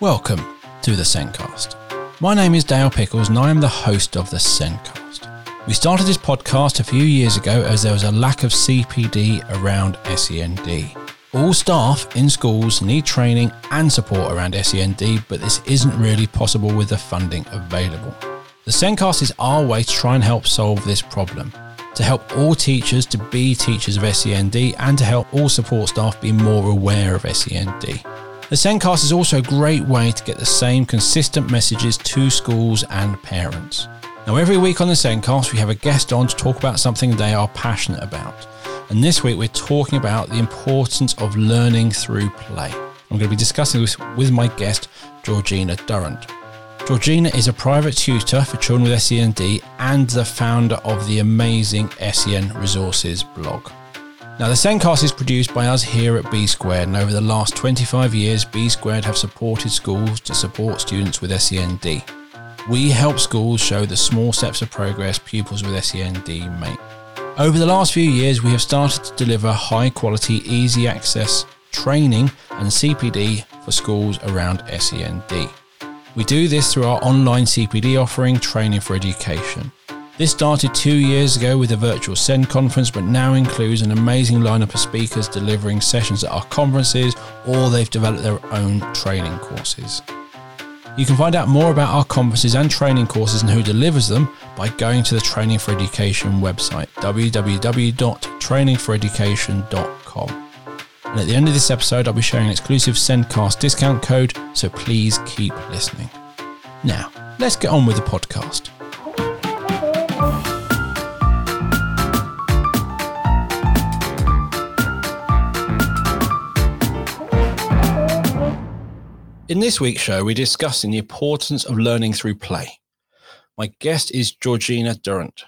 Welcome to the SENDcast. My name is Dale Pickles and I am the host of the SENDcast. We started this podcast a few years ago as there was a lack of CPD around SEND. All staff in schools need training and support around SEND, but this isn't really possible with the funding available. The SENDcast is our way to try and help solve this problem, to help all teachers to be teachers of SEND and to help all support staff be more aware of SEND. The SENDcast is also a great way to get the same consistent messages to schools and parents. Now, every week on the SENDcast, we have a guest on to talk about something they are passionate about. And this week, we're talking about the importance of learning through play. I'm going to be discussing this with my guest, Georgina Durrant. Georgina is a private tutor for children with SEND and the founder of the amazing SEN Resources Blog. Now, the SENDcast is produced by us here at B Squared, and over the last 25 years, B Squared have supported schools to support students with SEND. We help schools show the small steps of progress pupils with SEND make. Over the last few years, we have started to deliver high-quality, easy access training and CPD for schools around SEND. We do this through our online CPD offering, Training for Education. This started 2 years ago with a virtual SEND conference, but now includes an amazing lineup of speakers delivering sessions at our conferences, or they've developed their own training courses. You can find out more about our conferences and training courses and who delivers them by going to the Training for Education website, www.trainingforeducation.com. And at the end of this episode, I'll be sharing an exclusive SENDcast discount code, so please keep listening. Now, let's get on with the podcast. In this week's show, we're discussing the importance of learning through play. My guest is Georgina Durrant.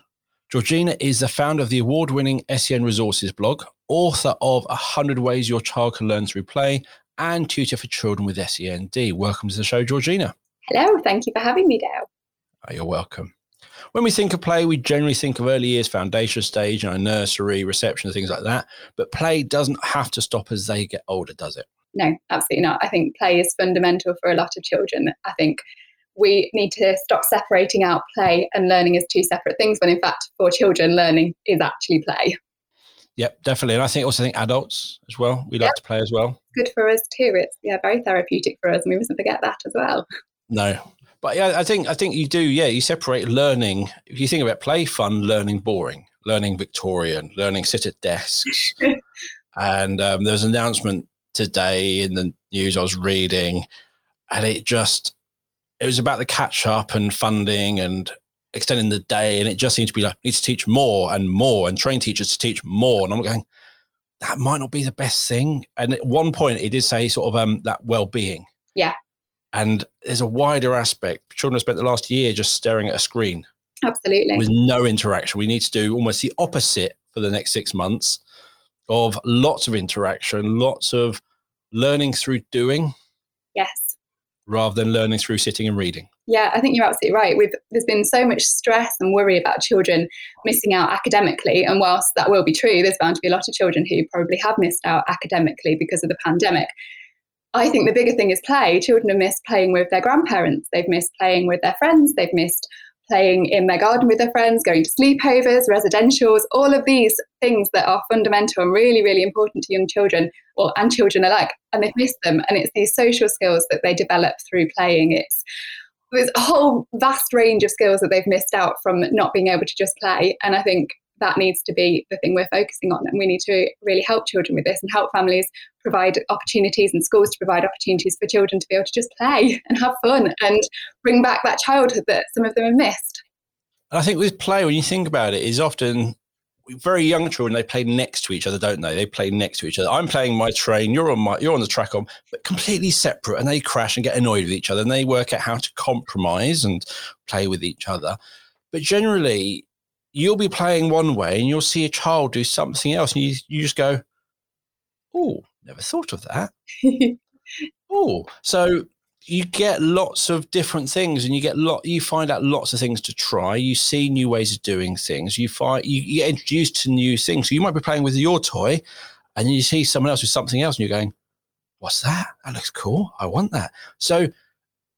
Georgina is the founder of the award-winning SEN Resources blog, author of 100 Ways Your Child Can Learn Through Play, and tutor for children with SEND. Welcome to the show, Georgina. Hello, thank you for having me, Dale. Oh, you're welcome. When we think of play, we generally think of early years, foundation stage, nursery, reception, things like that. But play doesn't have to stop as they get older, does it? No, absolutely not. I think play is fundamental for a lot of children. I think we need to stop separating out play and learning as two separate things, when in fact, for children, learning is actually play. Yep, definitely. And I think also adults as well. We like to play as well. Good for us too. It's very therapeutic for us. And we mustn't forget that as well. No. But yeah, I think you do, you separate learning. If you think about play, fun, learning, boring, learning, Victorian, learning, sit at desks. And there's an announcement today in the news I was reading, and it was about the catch up and funding and extending the day, and it just seemed to be like, need to teach more and train teachers to teach more. And I'm going, that might not be the best thing. And at one point it did say sort of that well-being. Yeah. And there's a wider aspect. Children have spent the last year just staring at a screen. Absolutely. With no interaction. We need to do almost the opposite for the next 6 months, of lots of interaction, lots of learning through doing. Yes. Rather than learning through sitting and reading. Yeah, I think you're absolutely right. There's been so much stress and worry about children missing out academically. And whilst that will be true, there's bound to be a lot of children who probably have missed out academically because of the pandemic. I think the bigger thing is play. Children have missed playing with their grandparents. They've missed playing with their friends. They've missed playing in their garden with their friends, going to sleepovers, residentials, all of these things that are fundamental and really, really important to young children and children alike. And they've missed them. And it's these social skills that they develop through playing. There's a whole vast range of skills that they've missed out from not being able to just play. And I think that needs to be the thing we're focusing on. And we need to really help children with this and help families provide opportunities and schools to provide opportunities for children to be able to just play and have fun and bring back that childhood that some of them have missed. And I think with play, when you think about it, is often very young children, they play next to each other, don't they? They play next to each other. I'm playing my train, you're on the track on, but completely separate, and they crash and get annoyed with each other and they work out how to compromise and play with each other. But generally, you'll be playing one way and you'll see a child do something else and you just go, oh, never thought of that. Oh, so you get lots of different things and you find out lots of things to try. You see new ways of doing things. You get introduced to new things. So you might be playing with your toy and you see someone else with something else and you're going, what's that? That looks cool. I want that. So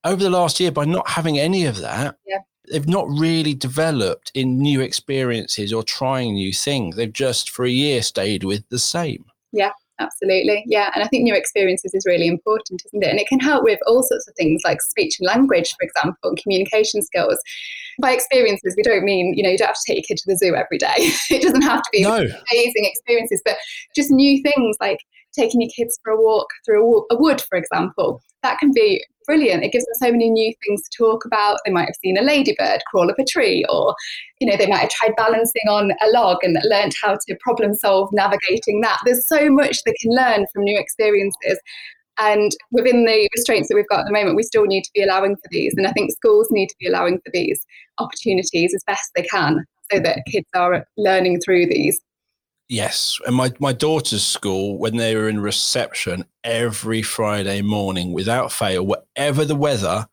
over the last year, by not having any of that, they've not really developed in new experiences or trying new things. They've just for a year stayed with the same. Yeah, absolutely. Yeah. And I think new experiences is really important, isn't it? And it can help with all sorts of things like speech and language, for example, and communication skills. By experiences, we don't mean, you don't have to take your kid to the zoo every day. It doesn't have to be amazing experiences, but just new things like taking your kids for a walk through a wood, for example. That can be brilliant. It gives them so many new things to talk about. They might have seen a ladybird crawl up a tree, or they might have tried balancing on a log and learned how to problem solve navigating that. There's so much they can learn from new experiences, and within the restraints that we've got at the moment, we still need to be allowing for these. And I think schools need to be allowing for these opportunities as best they can, so that kids are learning through these. Yes. And my daughter's school, when they were in reception, every Friday morning, without fail, whatever the weather,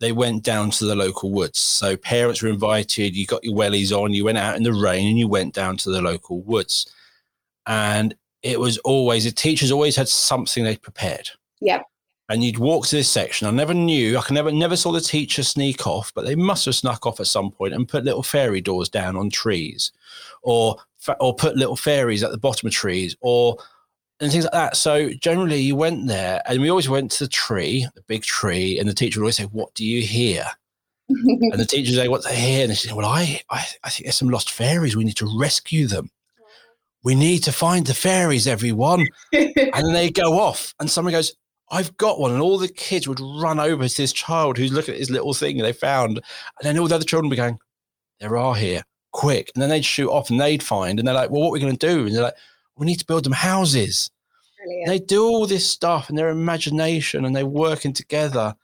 they went down to the local woods. So parents were invited, you got your wellies on, you went out in the rain and you went down to the local woods. And it was always, the teachers always had something they prepared. Yeah. And you'd walk to this section. I never knew, I never saw the teacher sneak off, but they must have snuck off at some point and put little fairy doors down on trees, or put little fairies at the bottom of trees, and things like that. So generally you went there, and we always went to the tree, the big tree, and the teacher would always say, "What do you hear?" And the teacher would say, "What do I hear?" And she said, "Well, I think there's some lost fairies. We need to rescue them. We need to find the fairies, everyone." And they go off, and someone goes, "I've got one." And all the kids would run over to this child who's looking at his little thing they found. And then all the other children were going, "There are here. Quick." And then they'd shoot off and they'd find, and they're like, "Well, what are we going to do?" And they're like, "We need to build them houses." They do all this stuff, and their imagination, and they're working together.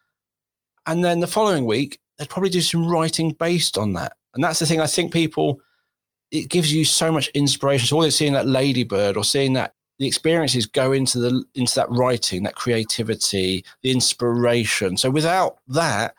And then the following week, they'd probably do some writing based on that. And that's the thing. I think people, it gives you so much inspiration. So all they're seeing that ladybird, or seeing that, the experiences go into that writing, that creativity, the inspiration. So without that,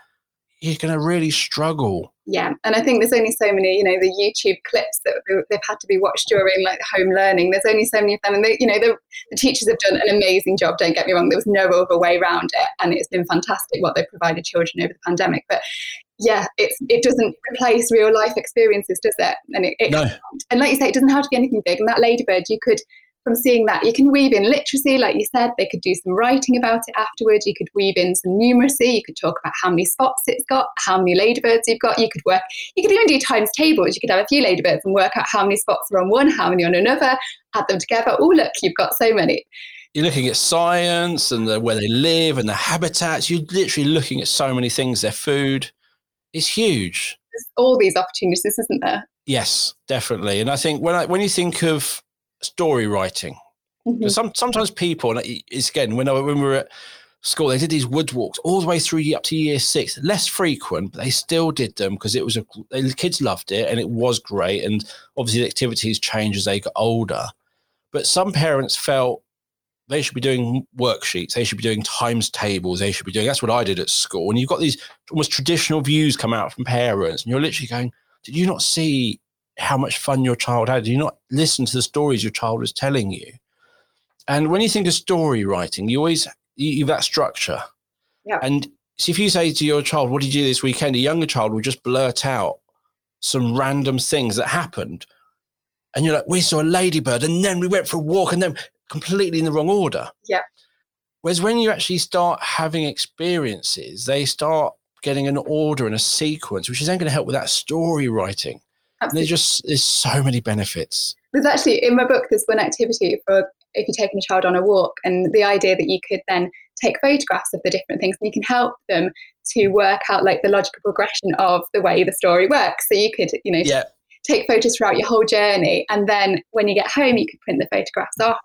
you're going to really struggle. Yeah. And I think there's only so many, the YouTube clips that they've had to be watched during like home learning. There's only so many of them. And they, the teachers have done an amazing job. Don't get me wrong. There was no other way around it. And it's been fantastic what they've provided children over the pandemic. But yeah, it doesn't replace real life experiences, does it? And no. And like you say, it doesn't have to be anything big. And that ladybird, from seeing that, you can weave in literacy, like you said. They could do some writing about it afterwards. You could weave in some numeracy. You could talk about how many spots it's got, how many ladybirds you've got. You could even do times tables. You could have a few ladybirds and work out how many spots are on one, how many on another, add them together. Oh, look, you've got so many. You're looking at science and where they live and the habitats. You're literally looking at so many things. Their food is huge. There's all these opportunities, isn't there? Yes, definitely. And I think when you think of story writing, mm-hmm. Sometimes people, and it's again, when we were at school, they did these wood walks all the way through up to year six. Less frequent, but they still did them because the kids loved it and it was great. And obviously the activities change as they got older, but some parents felt they should be doing worksheets, they should be doing times tables, that's what I did at school. And you've got these almost traditional views come out from parents, and you're literally going, did you not see how much fun your child had? Do you not listen to the stories your child was telling you? And when you think of story writing, you have that structure. Yeah. And so if you say to your child, what did you do this weekend? A younger child will just blurt out some random things that happened. And you're like, we saw a ladybird and then we went for a walk, and then completely in the wrong order. Yeah. Whereas when you actually start having experiences, they start getting an order and a sequence, which is then going to help with that story writing. And there's so many benefits. There's actually, in my book, there's one activity for if you're taking a child on a walk, and the idea that you could then take photographs of the different things, and you can help them to work out like the logical progression of the way the story works. So you could, take photos throughout your whole journey, and then when you get home, you could print the photographs off,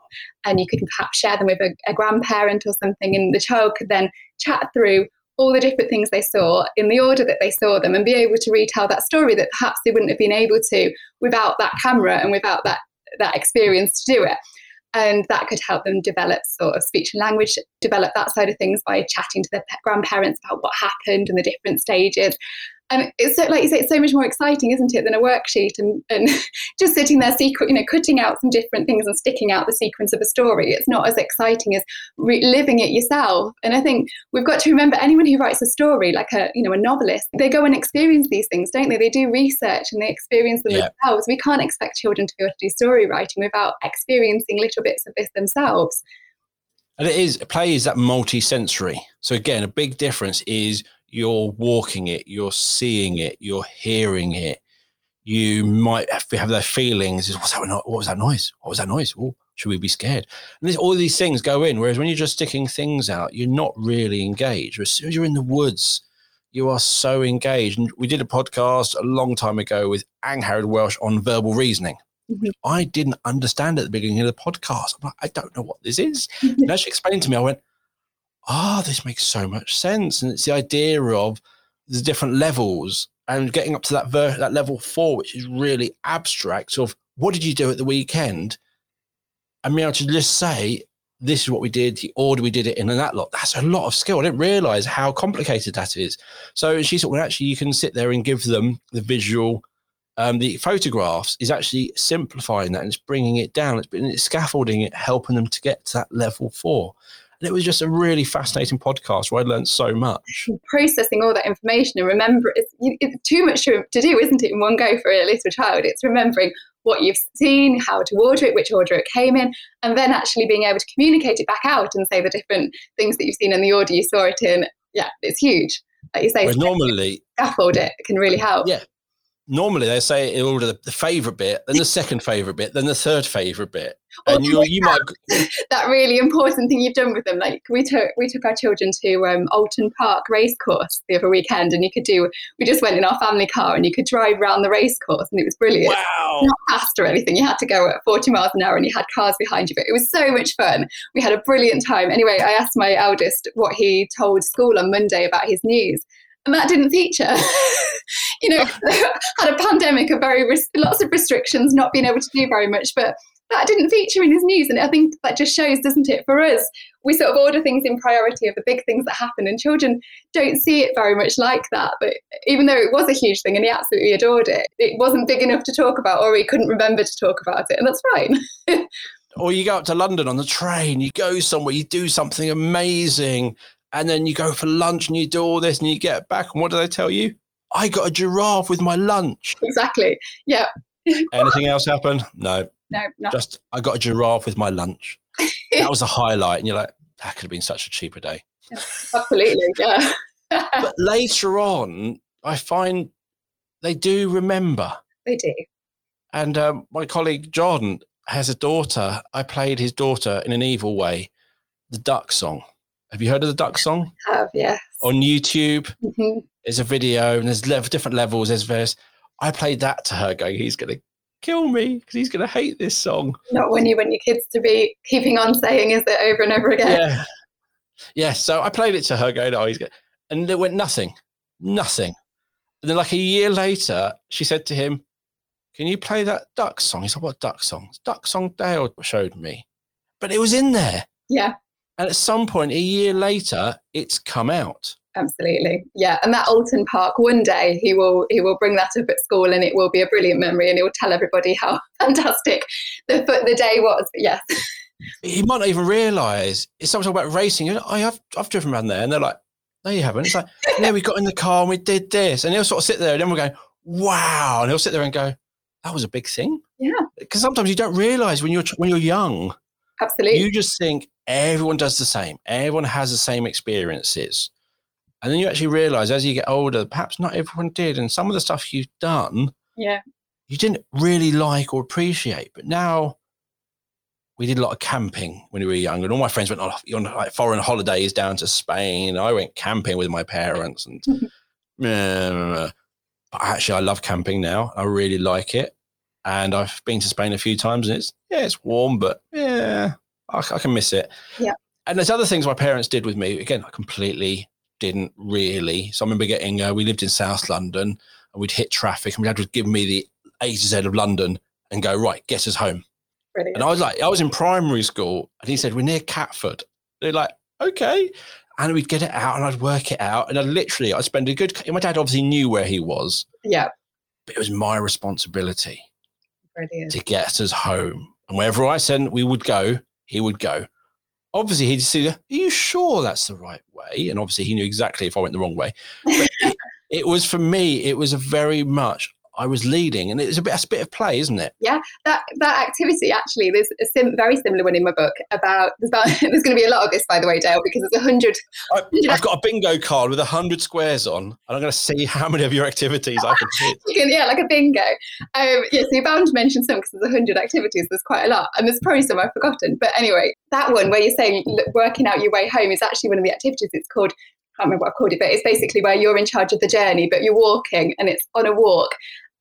and you could perhaps share them with a grandparent or something, and the child could then chat through all the different things they saw in the order that they saw them, and be able to retell that story that perhaps they wouldn't have been able to without that camera and without that experience to do it. And that could help them develop sort of speech and language, develop that side of things by chatting to their grandparents about what happened and the different stages. And it's so, like you say, it's so much more exciting, isn't it, than a worksheet and just sitting there, cutting out some different things and sticking out the sequence of a story. It's not as exciting as living it yourself. And I think we've got to remember, anyone who writes a story, like a novelist, they go and experience these things, don't they? They do research and they experience them themselves. We can't expect children to be able to do story writing without experiencing little bits of this themselves. And play is that multi-sensory. So again, a big difference is you're walking it, you're seeing it, you're hearing it. You might have their feelings. What was that noise? What was that noise? Oh, should we be scared? And all these things go in. Whereas when you're just sticking things out, you're not really engaged. As soon as you're in the woods, you are so engaged. And we did a podcast a long time ago with Angharad Welsh on verbal reasoning. Mm-hmm. I didn't understand at the beginning of the podcast. I'm like, I don't know what this is. And as she explained to me, I went, this makes so much sense. And it's the idea of the different levels and getting up to that level 4, which is really abstract of what did you do at the weekend? And being able to just say, this is what we did, the order we did it in and that lot. That's a lot of skill. I didn't realize how complicated that is. So she thought, well, actually you can sit there and give them the visual, the photographs is actually simplifying that and it's bringing it down. It's scaffolding it, helping them to get to that level 4. And it was just a really fascinating podcast where I learned so much. Processing all that information and remember, it's too much to do, isn't it, in one go for a little child. It's remembering what you've seen, how to order it, which order it came in, and then actually being able to communicate it back out and say the different things that you've seen and the order you saw it in. Yeah, it's huge. Like you say, well, normally scaffold it can really help. Yeah. Normally they say in order the favourite bit, then the second favourite bit, then the third favourite bit. And you might that really important thing you've done with them. Like we took our children to Alton Park racecourse the other weekend, and we just went in our family car and you could drive around the racecourse, and it was brilliant. Wow. Not fast or anything. You had to go at 40 miles an hour, and you had cars behind you, but it was so much fun. We had a brilliant time. Anyway, I asked my eldest what he told school on Monday about his news, and that didn't feature. Had a pandemic of lots of restrictions, not being able to do very much, but that didn't feature in his news. And I think that just shows, doesn't it, for us, we sort of order things in priority of the big things that happen, and children don't see it very much like that. But even though it was a huge thing and he absolutely adored it, it wasn't big enough to talk about, or he couldn't remember to talk about it, and that's fine. Or you go up to London on the train, you go somewhere, you do something amazing, and then you go for lunch and you do all this and you get back, and what do they tell you? I got a giraffe with my lunch. Exactly. Yeah. Anything else happen? No. No. Not. Just I got a giraffe with my lunch. That was a highlight, and you're like, that could have been such a cheaper day. Yeah, absolutely. Yeah. But later on, I find they do remember. They do. And my colleague John has a daughter. I played his daughter in an evil way, the duck song. Have you heard of the duck song? I have, yes. On YouTube, mm-hmm. There's a video, and there's different levels. There's various. I played that to her, going, "He's going to kill me because he's going to hate this song." Not when you want your kids to be keeping on saying, "Is it over and over again?" Yeah, yeah. So I played it to her, going, "Oh, he's going," and it went nothing. And then, like a year later, she said to him, "Can you play that duck song?" He said, "What duck song?" It's duck song Dale showed me, but it was in there. Yeah. And at some point, a year later, it's come out. Absolutely. Yeah. And that Alton Park, one day he will bring that up at school, and it will be a brilliant memory, and he will tell everybody how fantastic the day was. But yes. He might not even realise. It's something about racing. You know, I've driven around there, and they're like, no, you haven't. It's like, yeah, we got in the car and we did this. And he'll sort of sit there, and then we're going, wow. And he'll sit there and go, that was a big thing. Yeah. Because sometimes you don't realise when you're young. Absolutely. You just think everyone does the same. Everyone has the same experiences. And then you actually realize as you get older, perhaps not everyone did. And some of the stuff you've done, yeah, you didn't really like or appreciate. But now we did a lot of camping when we were young. And all my friends went on like foreign holidays down to Spain. I went camping with my parents. And but actually, I love camping now. I really like it. And I've been to Spain a few times, and it's warm, but I can miss it. Yeah. And there's other things my parents did with me. Again, I completely didn't really. So I remember getting, we lived in South London, and we'd hit traffic, and my dad would give me the A to Z of London and go, right, get us home. Brilliant. And I was in primary school, and he said, we're near Catford. They're like, okay. and we'd get it out and I'd work it out. And I'd spend a good, my dad obviously knew where he was. Yeah. But it was my responsibility to get us home. And wherever I said we would go, he would go. Obviously, he'd see, are you sure that's the right way? And obviously, he knew exactly if I went the wrong way. But it was, for me, it was a very much, I was leading, and it's a bit of play, isn't it? Yeah, that activity, actually, there's a very similar one in my book about, there's going to be a lot of this, by the way, Dale, because there's 100. I've got a bingo card with 100 squares on, and I'm going to see how many of your activities I can hit. Yeah, like a bingo. Yeah, so you're bound to mention some, because there's 100 activities, there's quite a lot, and there's probably some I've forgotten. But anyway, that one where you're saying working out your way home is actually one of the activities. It's called, I can't remember what I called it, but it's basically where you're in charge of the journey, but you're walking and it's on a walk,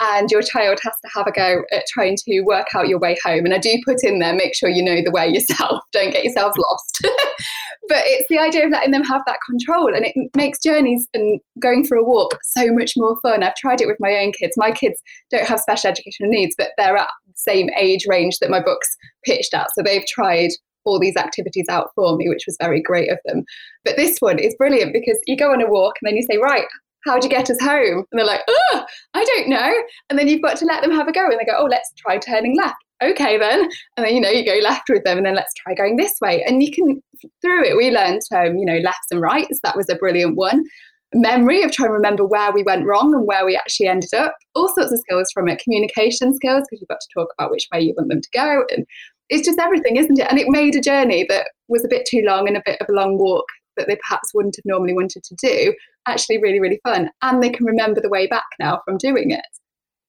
and your child has to have a go at trying to work out your way home. And I do put in there, make sure you know the way yourself, don't get yourself lost. But it's the idea of letting them have that control, and it makes journeys and going for a walk so much more fun. I've tried it with my own kids. My kids don't have special educational needs, but they're at the same age range that my book's pitched at, so they've tried all these activities out for me, which was very great of them. But this one is brilliant because you go on a walk and then you say, right, how'd you get us home? And they're like, oh, I don't know. And then you've got to let them have a go, and they go, oh, let's try turning left. Okay then. And then, you go left with them, and then let's try going this way. And you can, through it, we learned, lefts and rights. That was a brilliant one. Memory of trying to remember where we went wrong and where we actually ended up. All sorts of skills from it. Communication skills, because you've got to talk about which way you want them to go. And it's just everything, isn't it? And it made a journey that was a bit too long and a bit of a long walk that they perhaps wouldn't have normally wanted to do actually really, really fun. And they can remember the way back now from doing it.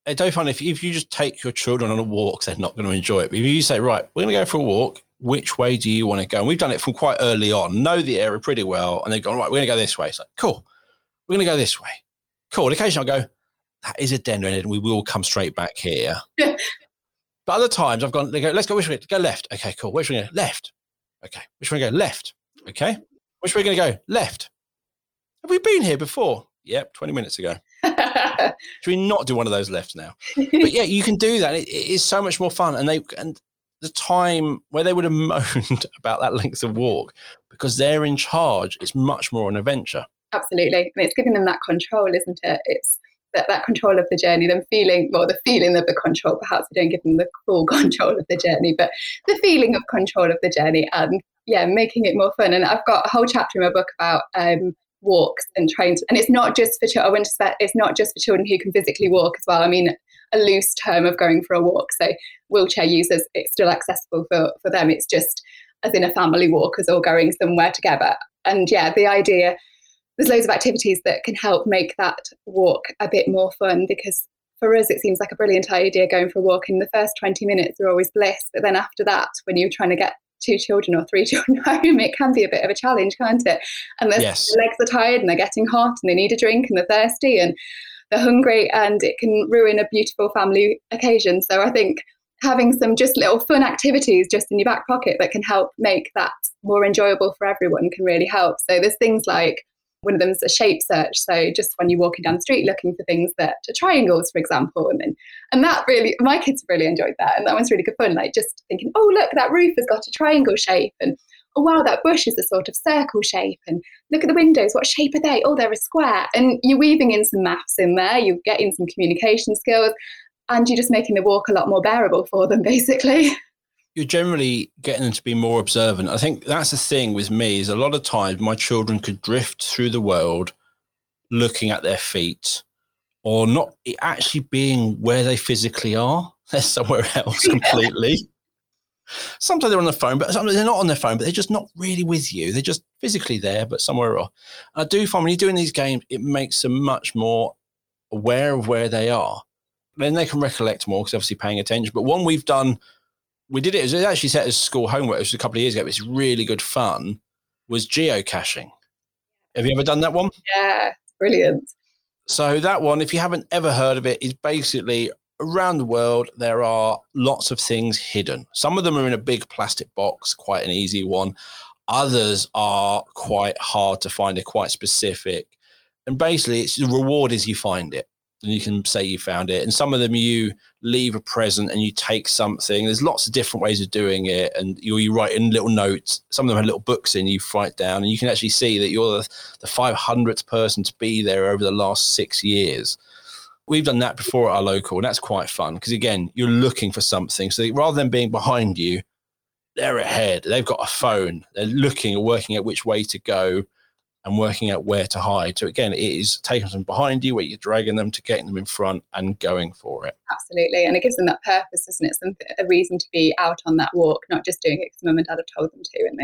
I don't find if you just take your children on a walk, they're not going to enjoy it. But if you say, right, we're going to go for a walk, which way do you want to go? And we've done it from quite early on, know the area pretty well. And they've gone, right, we're going to go this way. It's like, cool. We're going to go this way. Cool. And occasionally I'll go, that is a dead end, and we will come straight back here. But other times I've gone, they go, let's go, which way? Go left. Okay, cool. Which way are we going to go? Left. Okay. Which way are we going to go? Left. Okay. Which way are we going to go? Left. Have we been here before? Yep, 20 minutes ago. Should we not do one of those lefts now? But yeah, you can do that. It is so much more fun. And the time where they would have moaned about that length of walk, because they're in charge, it's much more an adventure. Absolutely. And it's giving them that control, isn't it? It's that control of the journey, the feeling of the control. Perhaps we don't give them the full control of the journey, but the feeling of control of the journey, and yeah, making it more fun. And I've got a whole chapter in my book about walks and trains, and it's not just for children. It's not just for children who can physically walk as well. I mean, a loose term of going for a walk, so wheelchair users, it's still accessible for them. It's just as in a family walk, as all going somewhere together. And yeah, the idea. There's loads of activities that can help make that walk a bit more fun, because for us it seems like a brilliant idea going for a walk. In the first 20 minutes are always bliss, but then after that, when you're trying to get 2 children or 3 children home, it can be a bit of a challenge, can't it? And yes. Their legs are tired and they're getting hot and they need a drink and they're thirsty and they're hungry, and it can ruin a beautiful family occasion. So I think having some just little fun activities just in your back pocket that can help make that more enjoyable for everyone can really help. So there's things like, one of them is a shape search. So just when you're walking down the street looking for things that are triangles, for example, and that really, my kids really enjoyed that. And that one's really good fun. Like just thinking, oh, look, that roof has got a triangle shape. And oh, wow, that bush is a sort of circle shape. And look at the windows. What shape are they? Oh, they're a square. And you're weaving in some maths in there. You're getting some communication skills, and you're just making the walk a lot more bearable for them, basically. You're generally getting them to be more observant. I think that's the thing with me, is a lot of times my children could drift through the world looking at their feet or not actually being where they physically are. They're somewhere else completely. Sometimes they're on the phone, but sometimes they're not on their phone, but they're just not really with you. They're just physically there, but somewhere else. And I do find when you're doing these games, it makes them much more aware of where they are. Then they can recollect more because obviously paying attention. But one we've done... We did it. It was actually set as school homework. It was a couple of years ago. It was really good fun. Was geocaching. Have you ever done that one? Yeah, brilliant. So that one, if you haven't ever heard of it, is basically around the world. There are lots of things hidden. Some of them are in a big plastic box, quite an easy one. Others are quite hard to find. They're quite specific. And basically, it's the reward is you find it. and you can say you found it. And some of them you leave a present and you take something. There's lots of different ways of doing it. And you write in little notes. Some of them had little books in, you write down, and you can actually see that you're the 500th person to be there over the last 6 years. We've done that before at our local, and that's quite fun because, again, you're looking for something. So rather than being behind you, they're ahead. They've got a phone. They're looking and working out which way to go and working out where to hide. So again, it is taking them behind you, where you're dragging them, to getting them in front and going for it. Absolutely. And it gives them that purpose, doesn't it? It's a reason to be out on that walk, not just doing it because mum and dad have told them to, and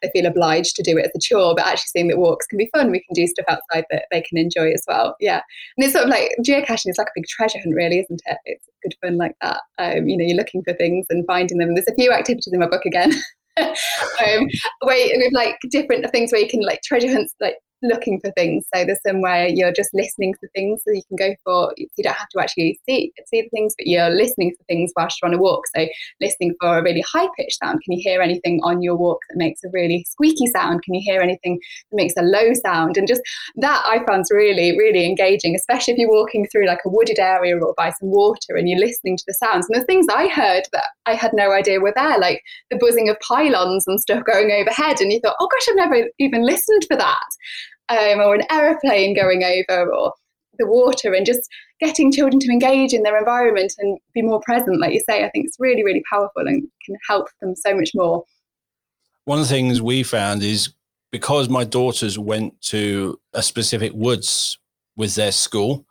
they feel obliged to do it as a chore, but actually seeing that walks can be fun. We can do stuff outside that they can enjoy as well. Yeah. And it's sort of like geocaching is like a big treasure hunt, really, isn't it? It's good fun like that. You're looking for things and finding them. There's a few activities in my book again. With like different things where you can like treasure hunts, like looking for things. So there's some where you're just listening for things, so you can go for, you don't have to actually see the things, but you're listening for things whilst you're on a walk. So listening for a really high pitched sound. Can you hear anything on your walk that makes a really squeaky sound? Can you hear anything that makes a low sound? And just that I found really, really engaging, especially if you're walking through like a wooded area or by some water and you're listening to the sounds. And there's things I heard that I had no idea were there, like the buzzing of pylons and stuff going overhead. And you thought, oh gosh, I've never even listened for that. Or an aeroplane going over, or the water, and just getting children to engage in their environment and be more present, like you say. I think it's really, really powerful and can help them so much more. One of the things we found is because my daughters went to a specific woods with their school,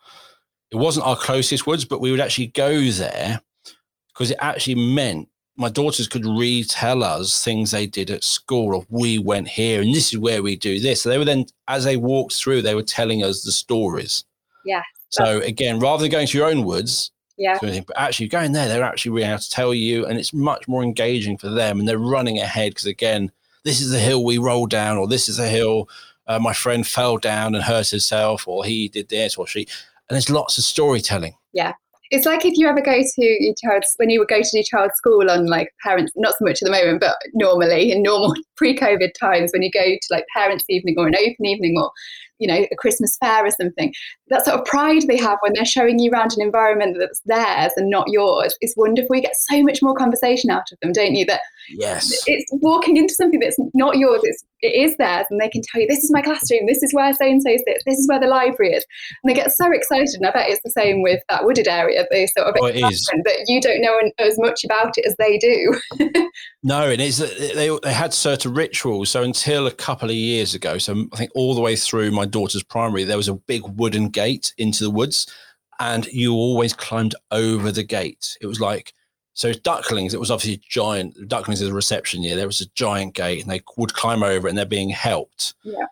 it wasn't our closest woods, but we would actually go there because it actually meant my daughters could retell us things they did at school, or we went here and this is where we do this. So they were then, as they walked through, they were telling us the stories. Yeah. So again, rather than going to your own woods, but actually going there, they're actually really able to tell you, and it's much more engaging for them. And they're running ahead because, again, this is the hill we rolled down, or this is the hill my friend fell down and hurt herself, or he did this, or she. And there's lots of storytelling. Yeah. It's like if you ever go to your child's, when you would go to your child's school on like parents, not so much at the moment, but normally in normal pre-COVID times, when you go to like parents' evening or an open evening, or, you know, a Christmas fair or something, that sort of pride they have when they're showing you around an environment that's theirs and not yours. It's wonderful. You get so much more conversation out of them, don't you? That yes, it's walking into something that's not yours. It is theirs, and they can tell you, this is my classroom. This is where so-and-so sits. This is where the library is. And they get so excited. And I bet it's the same with that wooded area. They sort of that you don't know as much about it as they do. No, and it's they had certain rituals. So until a couple of years ago, so I think all the way through my daughter's primary, there was a big wooden gate into the woods, and you always climbed over the gate. It was like, so ducklings, it was obviously giant. Ducklings is a reception year. There was a giant gate, and they would climb over it, and they're being helped. Yeah.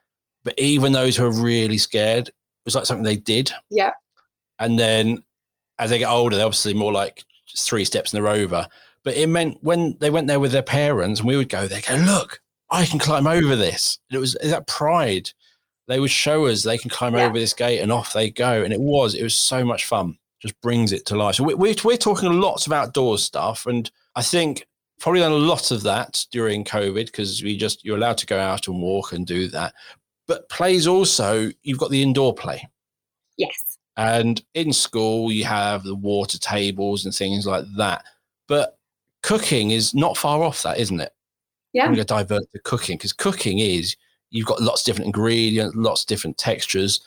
But even those who are really scared, it was like something they did. Yeah. And then as they get older, they're obviously more like just 3 steps and they're over. But it meant when they went there with their parents, and we would go, they go, look, I can climb over this. And it was that pride. They would show us they can climb over this gate, and off they go. And it was so much fun. Just brings it to life. So we're talking lots of outdoor stuff. And I think probably done a lot of that during COVID, because you're allowed to go out and walk and do that. But plays also, you've got the indoor play. Yes. And in school, you have the water tables and things like that. But cooking is not far off that, isn't it? Yeah. I'm going to divert to cooking, because cooking is, you've got lots of different ingredients, lots of different textures,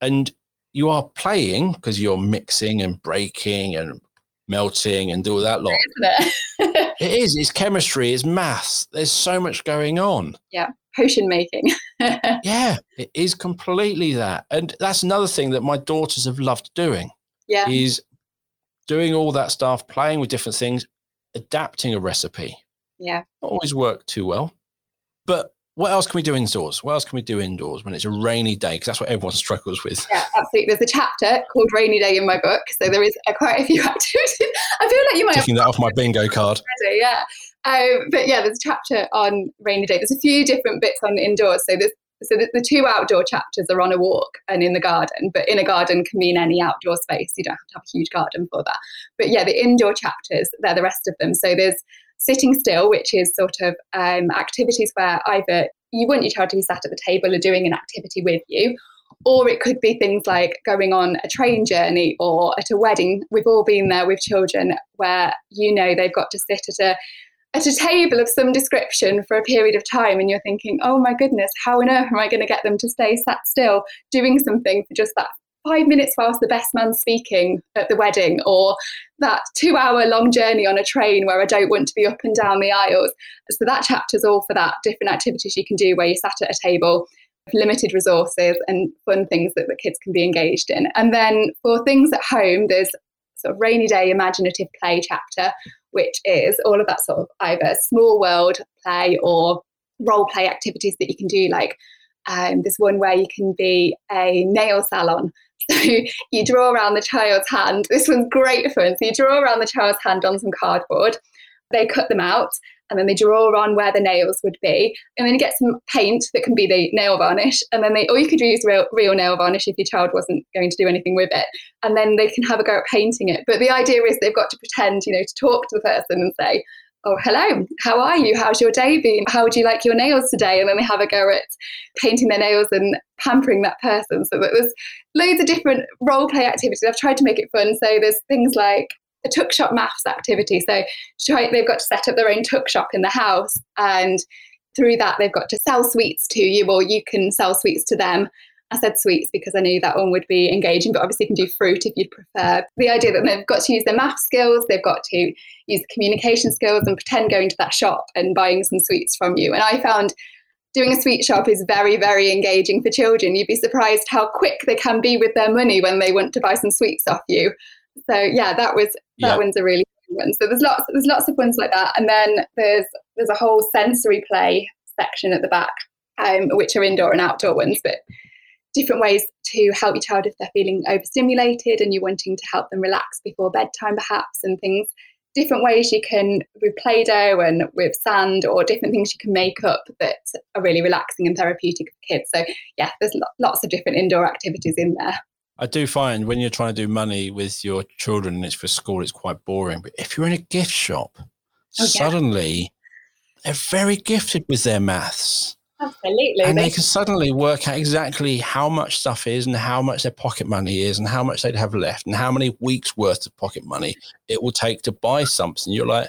and you are playing because you're mixing and breaking and melting and do all that lot. Isn't it? It is. It's chemistry. It's maths. There's so much going on. Yeah. Potion making. Yeah. It is completely that. And that's another thing that my daughters have loved doing. Yeah. Is doing all that stuff, playing with different things, adapting a recipe. Yeah. Not always worked too well, but what else can we do indoors? What else can we do indoors when it's a rainy day? Because that's what everyone struggles with. Yeah, absolutely. There's a chapter called Rainy Day in my book. So there is quite a few activities. I feel like you might have... Taking that off my bingo card. Already, yeah. But yeah, there's a chapter on rainy day. There's a few different bits on indoors. So the 2 outdoor chapters are on a walk and in the garden, but in a garden can mean any outdoor space. You don't have to have a huge garden for that. But yeah, the indoor chapters, they're the rest of them. So there's sitting still, which is sort of activities where either you want your child to be sat at the table or doing an activity with you, Or it could be things like going on a train journey or at a wedding. We've all been there with children where, you know, they've got to sit at a table of some description for a period of time, and you're thinking, oh my goodness, how on earth am I going to get them to stay sat still doing something for just that 5 minutes whilst the best man's speaking at the wedding, or that 2 hour long journey on a train where I don't want to be up and down the aisles. So that chapter's all for that, different activities you can do where you sat at a table, limited resources and fun things that the kids can be engaged in. And then for things at home, there's sort of rainy day imaginative play chapter, which is all of that sort of either small world play or role play activities that you can do. Like there's one where you can be a nail salon. So you draw around the child's hand. This one's great fun. So you draw around the child's hand on some cardboard. They cut them out and then they draw on where the nails would be. And then you get some paint that can be the nail varnish. And then or you could use real nail varnish if your child wasn't going to do anything with it. And then they can have a go at painting it. But the idea is they've got to pretend, you know, to talk to the person and say, oh, hello, how are you? How's your day been? How would you like your nails today? And then they have a go at painting their nails and pampering that person. So that there's loads of different role play activities. I've tried to make it fun. So there's things like a tuck shop maths activity. So they've got to set up their own tuck shop in the house, and through that they've got to sell sweets to you, or you can sell sweets to them. I said sweets because I knew that one would be engaging, but obviously you can do fruit if you'd prefer. The idea that they've got to use their math skills, they've got to use communication skills and pretend going to that shop and buying some sweets from you. And I found doing a sweet shop is very, very engaging for children. You'd be surprised how quick they can be with their money when they want to buy some sweets off you. So yeah, that one's a really good one. So there's lots of ones like that, and then there's a whole sensory play section at the back, which are indoor and outdoor ones, but different ways to help your child if they're feeling overstimulated and you're wanting to help them relax before bedtime, perhaps, and things. Different ways you can with Play-Doh and with sand, or different things you can make up that are really relaxing and therapeutic for kids. So yeah, there's lots of different indoor activities in there. I do find when you're trying to do money with your children and it's for school, it's quite boring. But if you're in a gift shop, suddenly they're very gifted with their maths. Absolutely. And they can suddenly work out exactly how much stuff is and how much their pocket money is and how much they'd have left and how many weeks worth of pocket money it will take to buy something. You're like,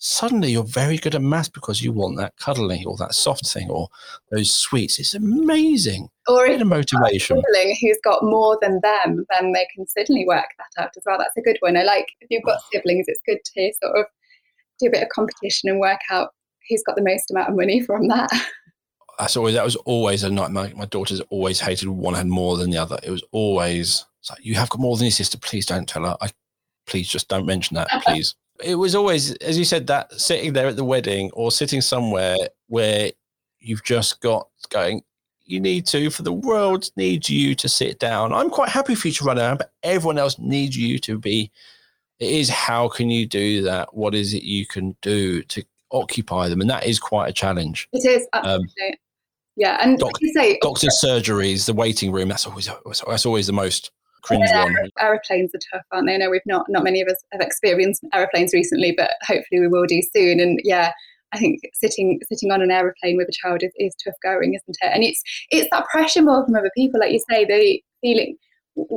suddenly you're very good at maths because you want that cuddling or that soft thing or those sweets. It's amazing. Or it's a motivation. Who's got more than them, then they can certainly work that out as well. That's a good one. I like, if you've got siblings, it's good to sort of do a bit of competition and work out who's got the most amount of money from that. That was always a nightmare. My daughters always hated one had more than the other. It was always like, you have got more than your sister. Please don't tell her. Please just don't mention that, please. It was always, as you said, that sitting there at the wedding or sitting somewhere where you've just got going, you need to, for the world needs you to sit down. I'm quite happy for you to run around, but everyone else needs you to be. It is, how can you do that? What is it you can do to occupy them? And that is quite a challenge. It is, absolutely. Yeah. And doctor's surgeries, the waiting room, that's always the most cringe one. Aeroplanes are tough, aren't they? I know we've not many of us have experienced aeroplanes recently, but hopefully we will do soon. And yeah, I think sitting on an aeroplane with a child is tough going, isn't it? And it's that pressure more from other people, like you say, the feeling.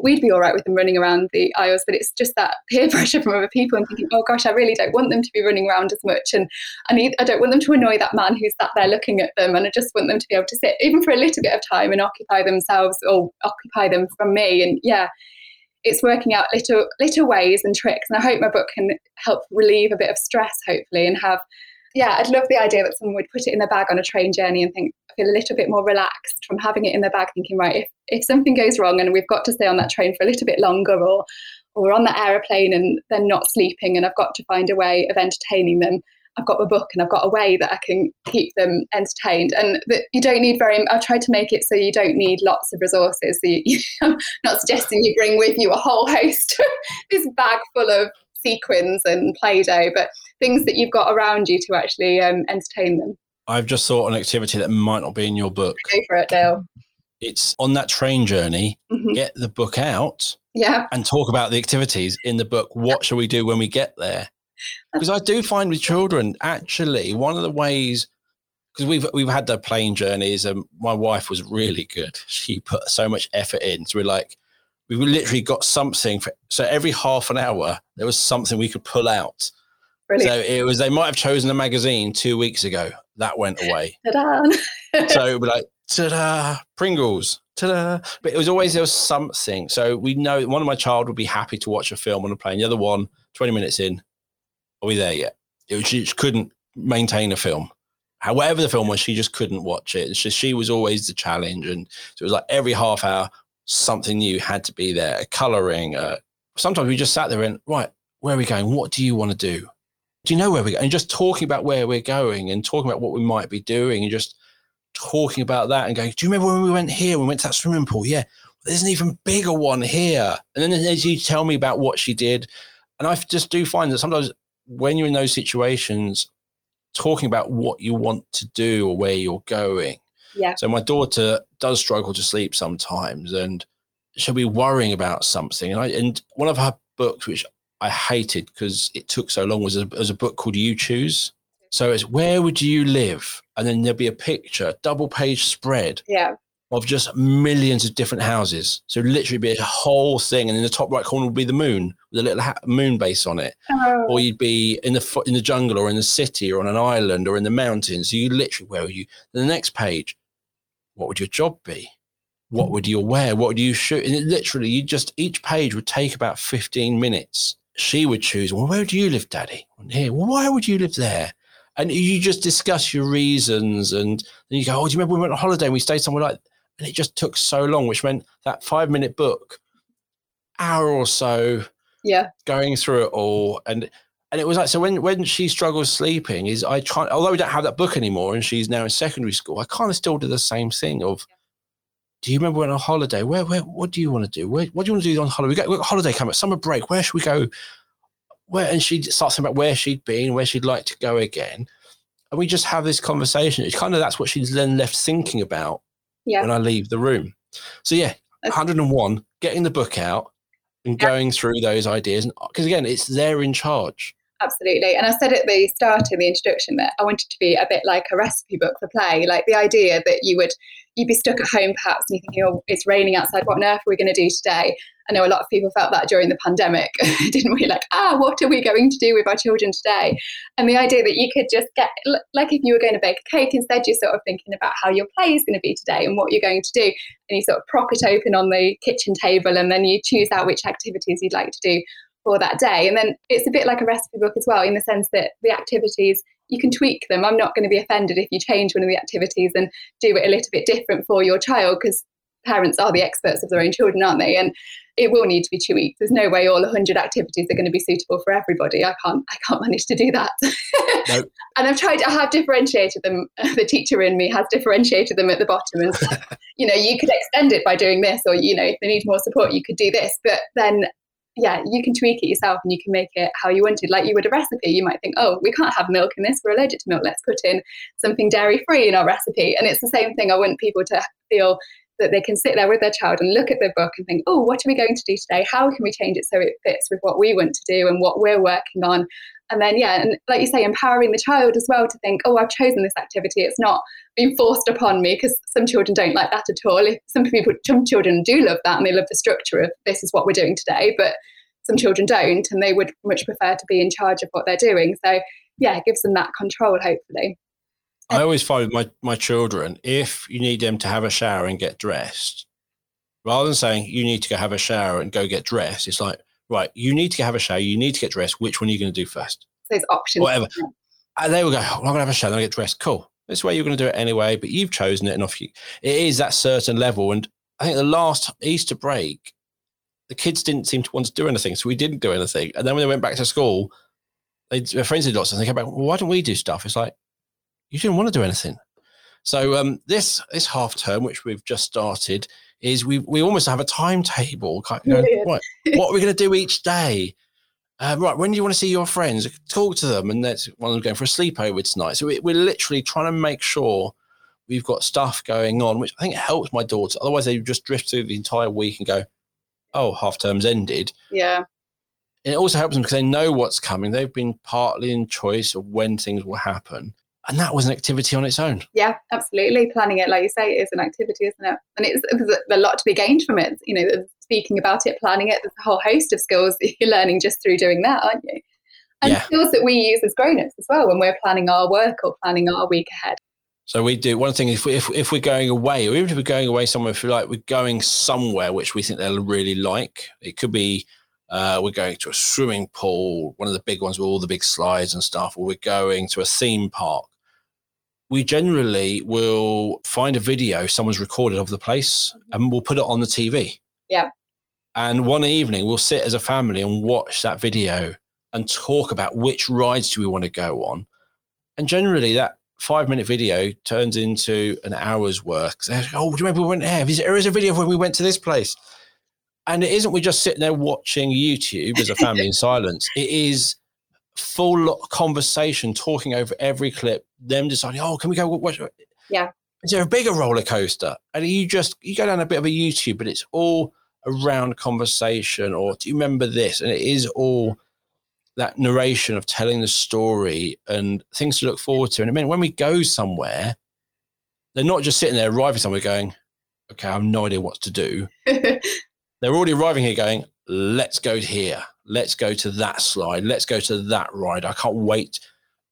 We'd be all right with them running around the aisles, but it's just that peer pressure from other people and thinking, oh gosh, I really don't want them to be running around as much, and I don't want them to annoy that man who's sat there looking at them, and I just want them to be able to sit even for a little bit of time and occupy themselves or occupy them from me. And yeah, it's working out little ways and tricks, and I hope my book can help relieve a bit of stress, hopefully, and have. Yeah, I'd love the idea that someone would put it in their bag on a train journey and think, I feel a little bit more relaxed from having it in their bag, thinking, right, if something goes wrong and we've got to stay on that train for a little bit longer, or on the aeroplane and they're not sleeping and I've got to find a way of entertaining them, I've got my book and I've got a way that I can keep them entertained. And that you don't need I've tried to make it so you don't need lots of resources. So I'm not suggesting you bring with you a whole host, this bag full of sequins and Play-Doh, but things that you've got around you to actually entertain them. I've just thought an activity that might not be in your book. Go for it, Dale. It's on that train journey, Get the book out and talk about the activities in the book. What shall we do when we get there? Because I do find with children, actually, one of the ways because we've had the plane journeys, and my wife was really good. She put so much effort in. So we're like, we literally got something for, so every half an hour there was something we could pull out. Brilliant. So it was, they might have chosen a magazine 2 weeks ago. That went away. Ta-da. So we're like, ta-da, Pringles, ta-da. But it was always, there was something. So we know one of my child would be happy to watch a film on a plane. The other one, 20 minutes in, are we there yet? She couldn't maintain a film. However the film was, she just couldn't watch it. It's just, she was always the challenge. And so it was like every half hour, something new had to be there, colouring. Sometimes we just sat there and, right, where are we going? What do you want to do? Do you know where we're going? And just talking about where we're going and talking about what we might be doing and just talking about that and going, do you remember when we went here? We went to that swimming pool. Yeah, there's an even bigger one here. And then as you tell me about what she did, and I just do find that sometimes when you're in those situations, talking about what you want to do or where you're going. Yeah. So my daughter does struggle to sleep sometimes, and she'll be worrying about something. And one of her books, which I hated because it took so long, was a book called You Choose. So it's, where would you live? And then there'll be a picture, double page spread, yeah, of just millions of different houses. So literally be a whole thing. And in the top right corner would be the moon with a little moon base on it. Oh. Or you'd be in the jungle or in the city or on an island or in the mountains. So you literally, where were you? The next page, what would your job be? What would you wear? What would you shoot? And it literally, each page would take about 15 minutes. She would choose, well, where do you live, Daddy? Here. Well, why would you live there? And you just discuss your reasons, and then you go, oh, do you remember we went on holiday and we stayed somewhere like that? And it just took so long, which meant that 5-minute book, hour or so, yeah, going through it all. And it was like, so when she struggles sleeping, is I try, although we don't have that book anymore and she's now in secondary school, I kind of still do the same thing of, do you remember we went on holiday? Where, what do you want to do? What do you want to do on holiday? We've got holiday coming, summer break. Where should we go? And she starts thinking about where she'd been, where she'd like to go again. And we just have this conversation. It's kind of, that's what she's then left thinking about, yeah, when I leave the room. So yeah, okay. 101, getting the book out and going through those ideas. Because again, it's they're in charge. Absolutely. And I said at the start in the introduction that I wanted to be a bit like a recipe book for play, like the idea that you'd be stuck at home perhaps and you think, oh, it's raining outside, what on earth are we going to do today? I know a lot of people felt that during the pandemic, didn't we? Like, what are we going to do with our children today? And the idea that you could just get, like if you were going to bake a cake, instead you're sort of thinking about how your play is going to be today and what you're going to do. And you sort of prop it open on the kitchen table and then you choose out which activities you'd like to do for that day. And then it's a bit like a recipe book as well, in the sense that the activities, you can tweak them. I'm not going to be offended if you change one of the activities and do it a little bit different for your child, because parents are the experts of their own children, aren't they? And it will need to be tweaked. There's no way all 100 activities are going to be suitable for everybody. I can't manage to do that. Nope. And I have differentiated them. The teacher in me has differentiated them at the bottom and said, you could extend it by doing this, or, if they need more support, you could do this. But then, yeah, you can tweak it yourself and you can make it how you wanted. Like you would a recipe, you might think, oh, we can't have milk in this, we're allergic to milk, let's put in something dairy-free in our recipe. And it's the same thing. I want people to feel that they can sit there with their child and look at their book and think, oh, what are we going to do today? How can we change it so it fits with what we want to do and what we're working on? And then, yeah, and like you say, empowering the child as well to think, oh, I've chosen this activity. It's not being forced upon me, because some children don't like that at all. Some children do love that and they love the structure of this is what we're doing today, but some children don't, and they would much prefer to be in charge of what they're doing. So, yeah, it gives them that control, hopefully. I always find with my children, if you need them to have a shower and get dressed, rather than saying you need to go have a shower and go get dressed, it's like, right, you need to go have a shower, you need to get dressed. Which one are you going to do first? There's options. Whatever. And they will go, oh, I'm going to have a shower, then I'll get dressed. Cool. That's the way you're going to do it anyway, but you've chosen it and off you. It is that certain level. And I think the last Easter break, the kids didn't seem to want to do anything, so we didn't do anything. And then when they went back to school, their friends did lots, and they came back, well, why don't we do stuff? It's like, you didn't want to do anything. So this half term, which we've just started, is we almost have a timetable. Right, what are we going to do each day? Right, when do you want to see your friends? Talk to them. And that's one of them going for a sleepover tonight. So we're literally trying to make sure we've got stuff going on, which I think helps my daughter. Otherwise, they just drift through the entire week and go, oh, half term's ended. Yeah. And it also helps them because they know what's coming. They've been partly in choice of when things will happen. And that was an activity on its own. Yeah, absolutely. Planning it, like you say, is an activity, isn't it? And there's a lot to be gained from it. You know, speaking about it, planning it, there's a whole host of skills that you're learning just through doing that, aren't you? And skills that we use as grown-ups as well when we're planning our work or planning our week ahead. So we do one thing, if we're going away, or even if we're going away somewhere, if you like, we're going somewhere which we think they'll really like. It could be we're going to a swimming pool, one of the big ones with all the big slides and stuff, or we're going to a theme park. We generally will find a video someone's recorded of the place and we'll put it on the TV. Yeah. And one evening we'll sit as a family and watch that video and talk about which rides do we want to go on. And generally that 5-minute video turns into an hour's work. Oh, do you remember we went there? There is a video of when we went to this place. And it isn't we just sitting there watching YouTube as a family in silence. It is full conversation, talking over every clip, them deciding, oh, can we go watch? Yeah. Is there a bigger roller coaster? And you go down a bit of a YouTube, but it's all around conversation, or do you remember this? And it is all that narration of telling the story and things to look forward to. And I mean, when we go somewhere, they're not just sitting there arriving somewhere going, okay, I have no idea what to do. They're already arriving here going, let's go here. Let's go to that slide. Let's go to that ride. I can't wait.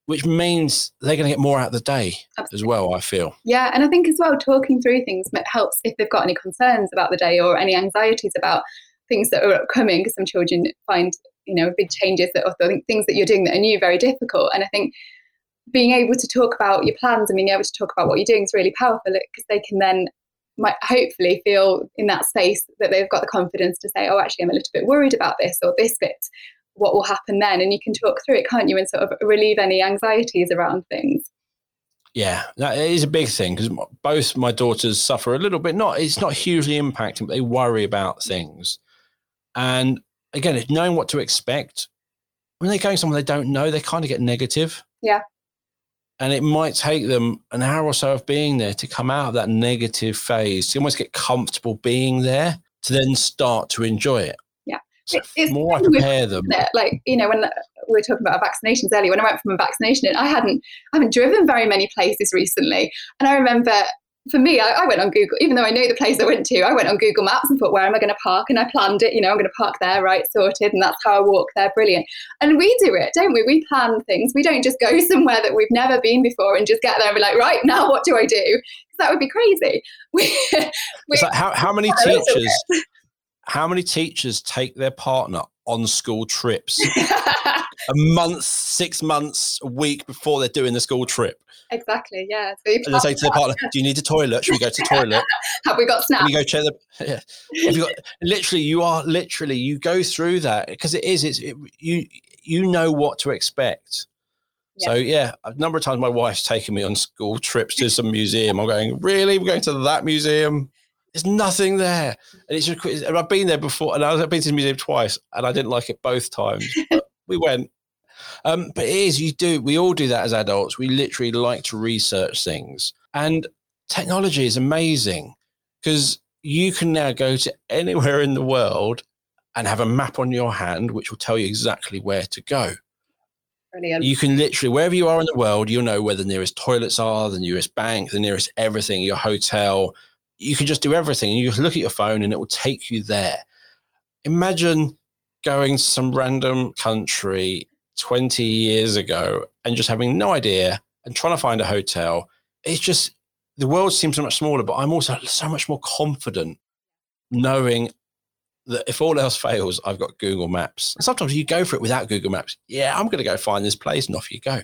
Which means they're going to get more out of the day as well, I feel. Yeah, and I think as well, talking through things helps if they've got any concerns about the day or any anxieties about things that are upcoming, because some children find, you know, big changes that, or things that you're doing that are new, very difficult. And I think being able to talk about your plans and being able to talk about what you're doing is really powerful, because they can then might hopefully feel in that space that they've got the confidence to say, oh, actually, I'm a little bit worried about this or this bit. What will happen then? And you can talk through it, can't you? And sort of relieve any anxieties around things. Yeah, that is a big thing, because both my daughters suffer a little bit. It's not hugely impacting, but they worry about things. And again, it's knowing what to expect. When they're going somewhere they don't know, they kind of get negative. Yeah. And it might take them an hour or so of being there to come out of that negative phase, to almost get comfortable being there, to then start to enjoy it. Yeah. So it's more I prepare them. Like, you know, when we were talking about vaccinations earlier, when I went from a vaccination, I haven't driven very many places recently. And I remember, for me, I went on Google, even though I knew the place I went to, I went on Google Maps and thought, where am I going to park? And I planned it, you know, I'm going to park there, right, sorted, and that's how I walk there, brilliant. And we do it, don't we? We plan things. We don't just go somewhere that we've never been before and just get there and be like, right, now what do I do? Because that would be crazy. Like how many teachers take their partner on school trips? A month, 6 months, a week before they're doing the school trip. Exactly, yeah. So and they say to their partner, do you need a toilet? Should we go to the toilet? Have we got snacks? Can we go check the... Yeah. Literally, you go through that, because you know what to expect. Yeah. So, yeah, a number of times my wife's taken me on school trips to some museum. I'm going, really? We're going to that museum? There's nothing there. And it's just, and I've been there before, and I've been to the museum twice, and I didn't like it both times. We went. But it is, we all do that as adults. We literally like to research things. And technology is amazing, because you can now go to anywhere in the world and have a map on your hand, which will tell you exactly where to go. Brilliant. You can literally, wherever you are in the world, you'll know where the nearest toilets are, the nearest bank, the nearest everything, your hotel. You can just do everything. You just look at your phone and it will take you there. Imagine going to some random country 20 years ago and just having no idea and trying to find a hotel. It's just, the world seems so much smaller, but I'm also so much more confident knowing that if all else fails, I've got Google Maps. And sometimes you go for it without Google Maps. Yeah, I'm going to go find this place, and off you go.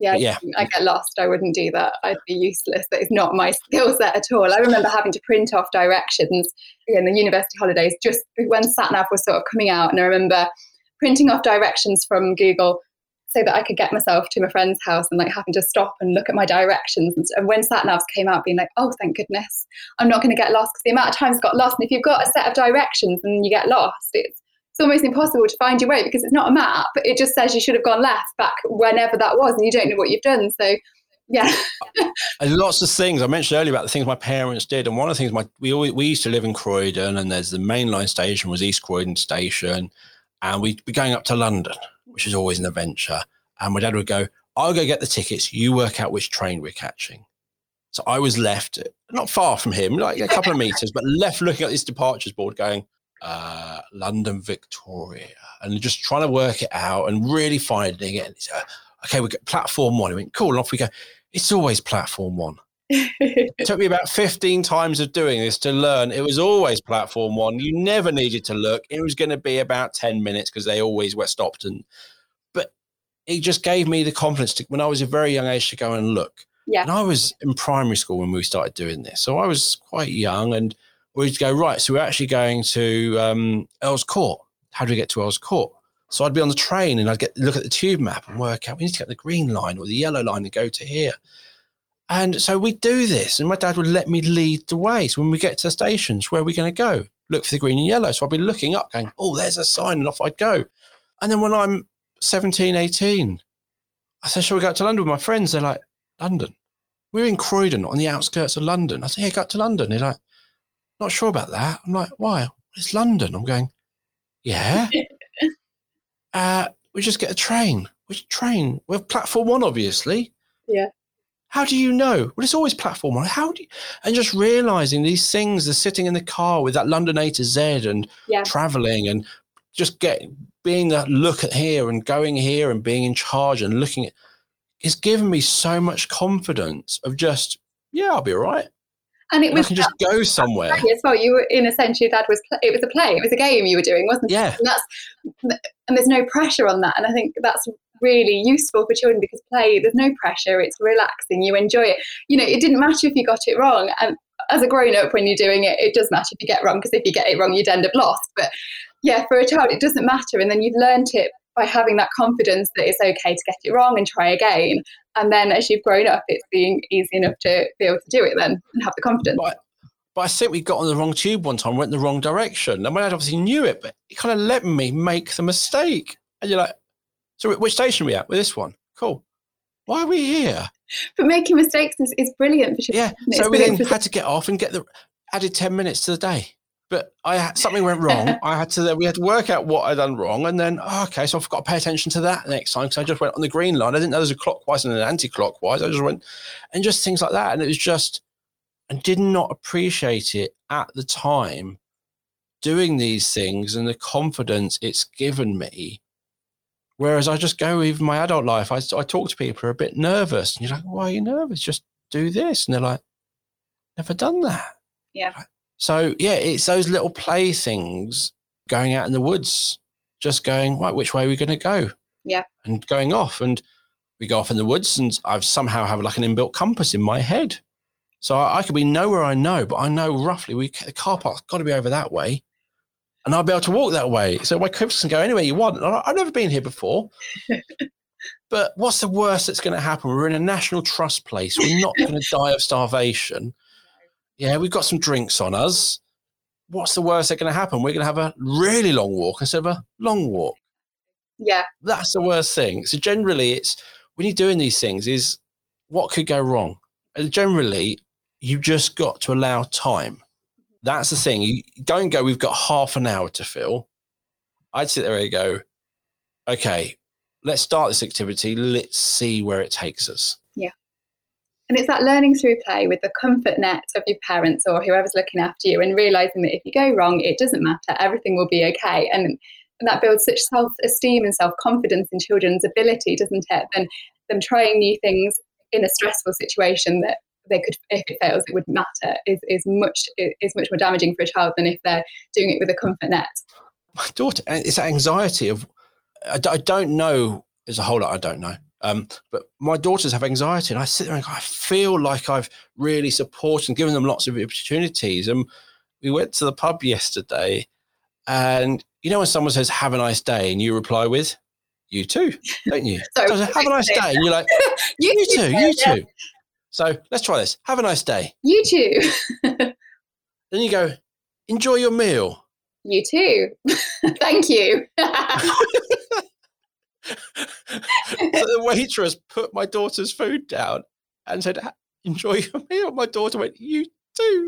Yeah, I get lost. I wouldn't do that. I'd be useless. That is not my skill set at all. I remember having to print off directions in the university holidays, just when sat nav was sort of coming out. And I remember printing off directions from Google so that I could get myself to my friend's house, and like having to stop and look at my directions. And when sat navs came out, being like, oh, thank goodness, I'm not going to get lost, because the amount of times I got lost. And if you've got a set of directions and you get lost, it's almost impossible to find your way, because it's not a map. It just says you should have gone left back whenever that was, and you don't know what you've done. So, yeah. And lots of things I mentioned earlier about the things my parents did. And one of the things we used to live in Croydon, and there's the mainline station was East Croydon Station. And we'd be going up to London, which is always an adventure. And my dad would go, I'll go get the tickets. You work out which train we're catching. So I was left not far from him, like a couple of meters, but left looking at this departures board going, London, Victoria, and just trying to work it out and really finding it. And it's, okay, we got platform one. I went, cool, and off we go. It's always platform one. It took me about 15 times of doing this to learn it was always platform one. You never needed to look. It was going to be about 10 minutes because they always were stopped. But it just gave me the confidence to, when I was a very young age, to go and look. Yeah. And I was in primary school when we started doing this. So I was quite young, and we'd go, right, so we're actually going to Earl's Court. How do we get to Earl's Court? So I'd be on the train and I'd look at the tube map and work out, we need to get the green line or the yellow line and go to here. And so we do this, and my dad would let me lead the way. So when we get to the stations, where are we going to go? Look for the green and yellow. So I'd be looking up going, oh, there's a sign, and off I'd go. And then when I'm 17, 18, I said, shall we go out to London with my friends? They're like, London? We're in Croydon on the outskirts of London. I said, yeah, go up to London. They're like, not sure about that. I'm like, why? It's London. I'm going, yeah. We just get a train. Which train? We're platform one, obviously. Yeah. How do you know? Well, it's always platform one. How do you? And just realizing these things, the sitting in the car with that London A to Z and traveling and just being that look at here and going here and being in charge and looking at, it's given me so much confidence of just, yeah, I'll be all right. And it was, I can just go somewhere. As well, you were, in a sense, your dad was, it was a play, it was a game you were doing, wasn't it? Yeah. And there's no pressure on that. And I think that's really useful for children, because play, there's no pressure, it's relaxing, you enjoy it. You know, it didn't matter if you got it wrong. And as a grown-up, when you're doing it, it does matter if you get it wrong, because if you get it wrong, you'd end up lost. But yeah, for a child, it doesn't matter. And then you've learned it by having that confidence that it's okay to get it wrong and try again. And then as you've grown up, it's being easy enough to be able to do it then and have the confidence. But I think we got on the wrong tube one time, went in the wrong direction. And my dad obviously knew it, but he kind of let me make the mistake. And you're like, so which station are we at? Well, this one. Cool. Why are we here? But making mistakes is brilliant for children. Yeah, so we then had to get off and added 10 minutes to the day. But something went wrong. We had to work out what I'd done wrong. And then, okay, so I've got to pay attention to that next time, because I just went on the green line. I didn't know there was a clockwise and an anti-clockwise. I just went, and just things like that. And it was just, I did not appreciate it at the time, doing these things and the confidence it's given me. Whereas I just go, even my adult life, I talk to people who are a bit nervous. And you're like, why are you nervous? Just do this. And they're like, never done that. Yeah. So, yeah, it's those little play things, going out in the woods, just going, right, which way are we going to go? Yeah. And going off. And we go off in the woods, and I've somehow have like an inbuilt compass in my head. So I could be nowhere I know, but I know roughly the car park's got to be over that way. And I'll be able to walk that way. So my kids can go anywhere you want. I've never been here before. But what's the worst that's going to happen? We're in a National Trust place. We're not going to die of starvation. Yeah, we've got some drinks on us. What's the worst that's going to happen? We're going to have a really long walk instead of a long walk. Yeah. That's the worst thing. So generally, it's when you're doing these things is what could go wrong? And generally, you've just got to allow time. That's the thing. You don't go, we've got half an hour to fill. I'd sit there and go, okay, let's start this activity. Let's see where it takes us. Yeah. And it's that learning through play with the comfort net of your parents or whoever's looking after you, and realising that if you go wrong, it doesn't matter. Everything will be okay. And that builds such self-esteem and self-confidence in children's ability, doesn't it? And them trying new things in a stressful situation that they could, if it fails, it wouldn't matter, is much more damaging for a child than if they're doing it with a comfort net. My daughter, it's that anxiety of, I don't know, there's a whole lot I don't know. But my daughters have anxiety, and I sit there and go, I feel like I've really supported and given them lots of opportunities. And we went to the pub yesterday, and you know when someone says, have a nice day, and you reply with, you too, don't you? So I said, have a nice day. And you're like, you too. Yeah. So let's try this. Have a nice day. You too. Then you go, enjoy your meal. You too. Thank you. So the waitress put my daughter's food down and said, enjoy your meal. My daughter went, you too.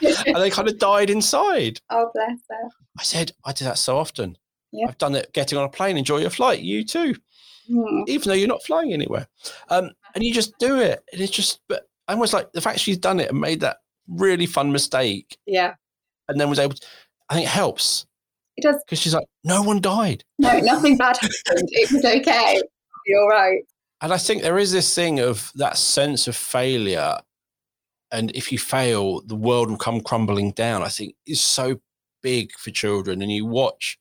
And they kind of died inside. Oh, bless her. I said, I do that so often. Yeah. I've done it getting on a plane. Enjoy your flight. You too. even though you're not flying anywhere. And you just do it. And it's just, but I was like, the fact she's done it and made that really fun mistake. Yeah. And then was able to, I think it helps. It does. Because she's like, no one died. No, nothing bad happened. It was okay. You're all right. And I think there is this thing of that sense of failure. And if you fail, the world will come crumbling down. I think is so big for children. And you watch,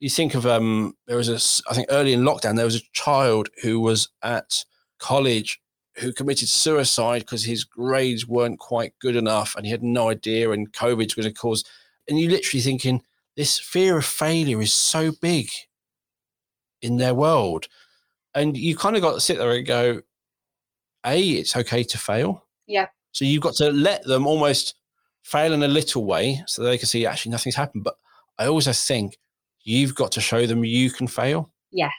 you think of, there was a, I think early in lockdown, there was a child who was at college who committed suicide because his grades weren't quite good enough and he had no idea, and COVID's going to cause, and you literally thinking this fear of failure is so big in their world. And you kind of got to sit there and go, A, it's okay to fail. Yeah. So you've got to let them almost fail in a little way so they can see actually nothing's happened. But I also think you've got to show them you can fail. Yes.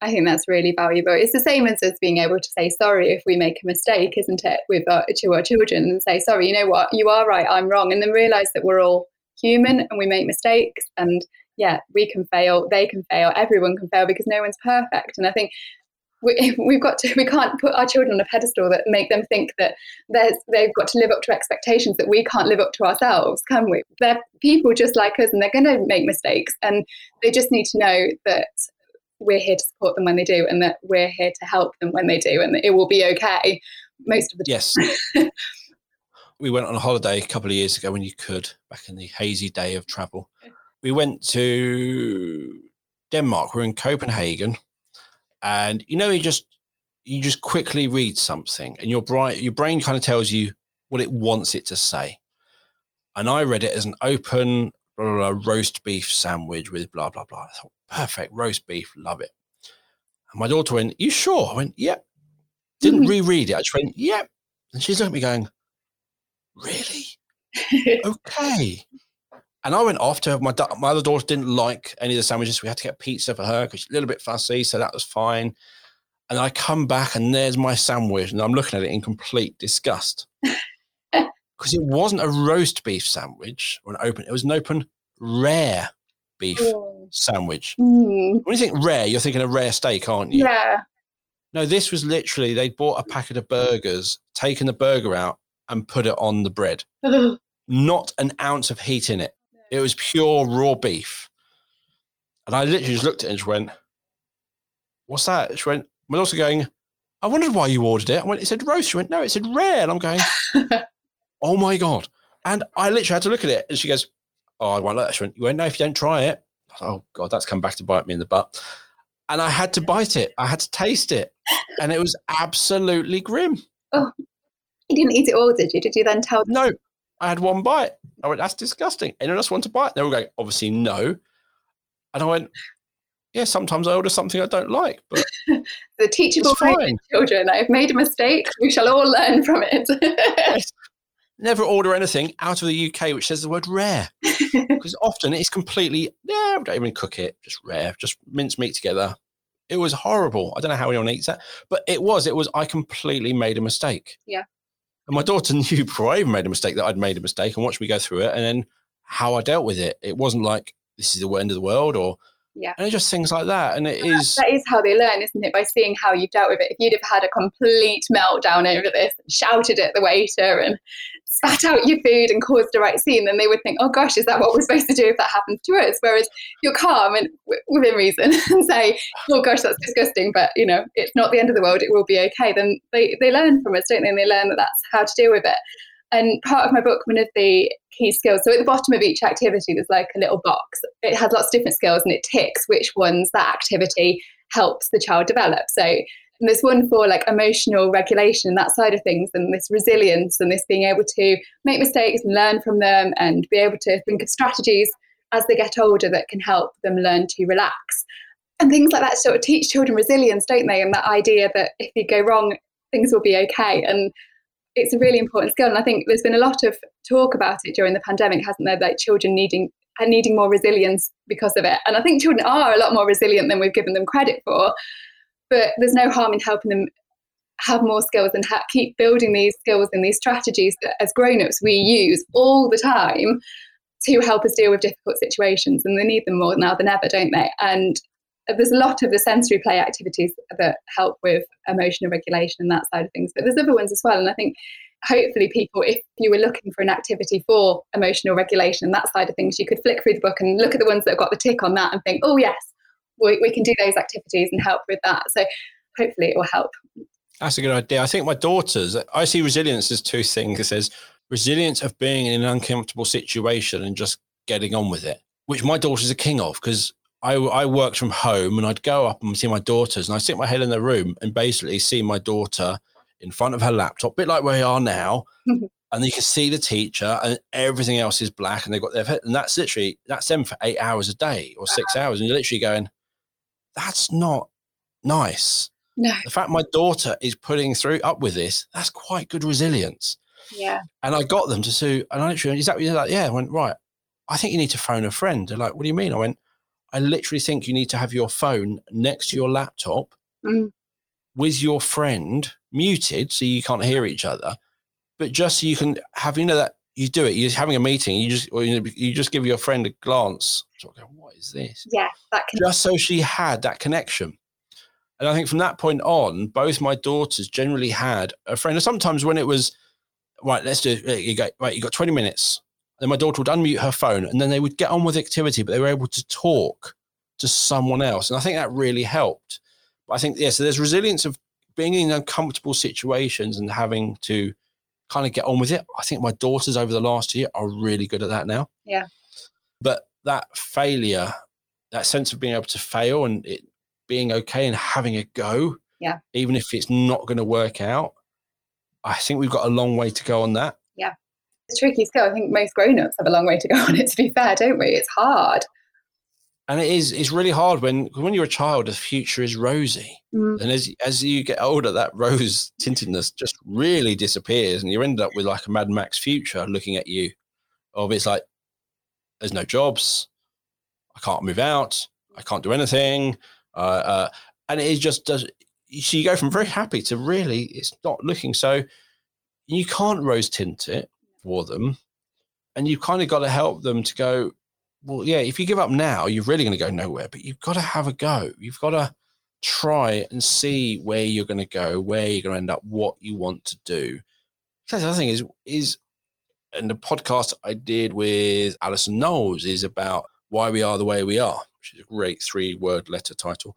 I think that's really valuable. It's the same as us being able to say sorry if we make a mistake, isn't it, with to our children, and say, sorry, you know what, you are right, I'm wrong. And then realise that we're all human and we make mistakes, and yeah, we can fail, they can fail, everyone can fail, because no one's perfect. And I think we can't put our children on a pedestal that make them think that they've got to live up to expectations that we can't live up to ourselves, can we? They're people just like us, and they're going to make mistakes, and they just need to know that we're here to support them when they do, and that we're here to help them when they do, and that it will be okay most of the time. Yes. We went on a holiday a couple of years ago when you could, back in the hazy day of travel. We went to Denmark. We're in Copenhagen. And, you know, you just quickly read something and your brain kind of tells you what it wants it to say. And I read it as an open blah, blah, blah, roast beef sandwich with blah, blah, blah. I thought, perfect, roast beef, love it. And my daughter went, you sure? I went, yep. Yeah. Didn't reread it. I just went, yep. Yeah. And she's looking at me going, really? Okay. And I went off to her. My other daughter didn't like any of the sandwiches. We had to get pizza for her because she's a little bit fussy, so that was fine. And I come back and there's my sandwich, and I'm looking at it in complete disgust because it wasn't a roast beef sandwich or it was an open rare beef sandwich. Mm. When you think rare, you're thinking a rare steak, aren't you? Yeah. No, this was literally, they bought a packet of burgers, taken the burger out and put it on the bread. Not an ounce of heat in it. It was pure raw beef. And I literally just looked at it and she went, what's that? She went, my daughter going, I wondered why you ordered it. I went, it said roast. She went, no, it said rare. And I'm going, oh my God. And I literally had to look at it. And she goes, oh, I won't let that. She went, you won't know if you don't try it. Said, oh God, that's come back to bite me in the butt. And I had to bite it. I had to taste it. And it was absolutely grim. Oh, you didn't eat it all, did you? Did you then tell them? No. I had one bite. I went, that's disgusting. Anyone else want to bite? They were going, obviously no. And I went, yeah, sometimes I order something I don't like. But the teachable moment, children. I've made a mistake. We shall all learn from it. Never order anything out of the UK which says the word rare. Because often it's completely, yeah, we don't even cook it. Just rare. Just mince meat together. It was horrible. I don't know how anyone eats that. But it was, I completely made a mistake. Yeah. And my daughter knew before I even made a mistake that I'd made a mistake and watched me go through it and then how I dealt with it. It wasn't like this is the end of the world or yeah, and just things like that. And that is how they learn, isn't it? By seeing how you've dealt with it. If you'd have had a complete meltdown over this, shouted at the waiter and spat out your food and caused a right scene, then they would think, oh gosh, is that what we're supposed to do if that happens to us? Whereas you're calm and within reason and say, oh gosh, that's disgusting, but you know, it's not the end of the world, it will be okay. Then they learn from us, don't they? And they learn that that's how to deal with it. And part of my book, one of the key skills, so at the bottom of each activity, there's like a little box. It has lots of different skills and it ticks which ones that activity helps the child develop. So and there's one for like emotional regulation and that side of things, and this resilience and this being able to make mistakes and learn from them and be able to think of strategies as they get older that can help them learn to relax. And things like that sort of teach children resilience, don't they? And that idea that if you go wrong, things will be okay. And it's a really important skill, and I think there's been a lot of talk about it during the pandemic, hasn't there? Like children needing more resilience because of it. And I think children are a lot more resilient than we've given them credit for. But there's no harm in helping them have more skills and keep building these skills and these strategies that, as grown-ups, we use all the time to help us deal with difficult situations. And they need them more now than ever, don't they? And there's a lot of the sensory play activities that help with emotional regulation and that side of things, but there's other ones as well. And I think hopefully people, if you were looking for an activity for emotional regulation and that side of things, you could flick through the book and look at the ones that have got the tick on that and think, oh yes, we can do those activities and help with that. So hopefully it will help. That's a good idea. I think my daughters, I see resilience as two things. It says resilience of being in an uncomfortable situation and just getting on with it, which my daughters are king of, because I worked from home and I'd go up and see my daughters and I'd stick my head in the room and basically see my daughter in front of her laptop, a bit like where we are now. Mm-hmm. And you can see the teacher and everything else is black and they've got their head. And that's literally, that's them for 8 hours a day or 6 hours. And you're literally going, that's not nice. No. The fact my daughter is putting through up with this, that's quite good resilience. Yeah. And I got them to do, and I literally, is that what you're like? Yeah. I went, right, I think you need to phone a friend. They're like, what do you mean? I went, I literally think you need to have your phone next to your laptop with your friend muted so you can't hear each other, but just so you can have, you know, that you do it, you're having a meeting, you just give your friend a glance, sort of go, what is this? Yeah, that connection. Just so she had that connection. And I think from that point on, both my daughters generally had a friend. And sometimes when it was, right, let's do it, you go, right, you got 20 minutes. Then my daughter would unmute her phone and then they would get on with the activity, but they were able to talk to someone else. And I think that really helped. But I think, yeah, so there's resilience of being in uncomfortable situations and having to kind of get on with it. I think my daughters over the last year are really good at that now. Yeah. But that failure, that sense of being able to fail and it being okay and having a go, yeah, even if it's not going to work out, I think we've got a long way to go on that. Yeah. It's a tricky skill. I think most grown-ups have a long way to go on it, to be fair, don't we? It's hard. And it is, it's really hard when you're a child, the future is rosy. Mm. And as you get older, that rose tintedness just really disappears and you end up with like a Mad Max future looking at you. Of it's like, there's no jobs. I can't move out. I can't do anything. And it is just, so you go from very happy to really, it's not looking. So you can't rose tint it for them. And you've kind of got to help them to go, well, yeah, if you give up now, you're really going to go nowhere, but you've got to have a go. You've got to try and see where you're going to go, where you're going to end up, what you want to do. So the other thing is, and the podcast I did with Alison Knowles is about why we are the way we are, which is a great 3-word letter title.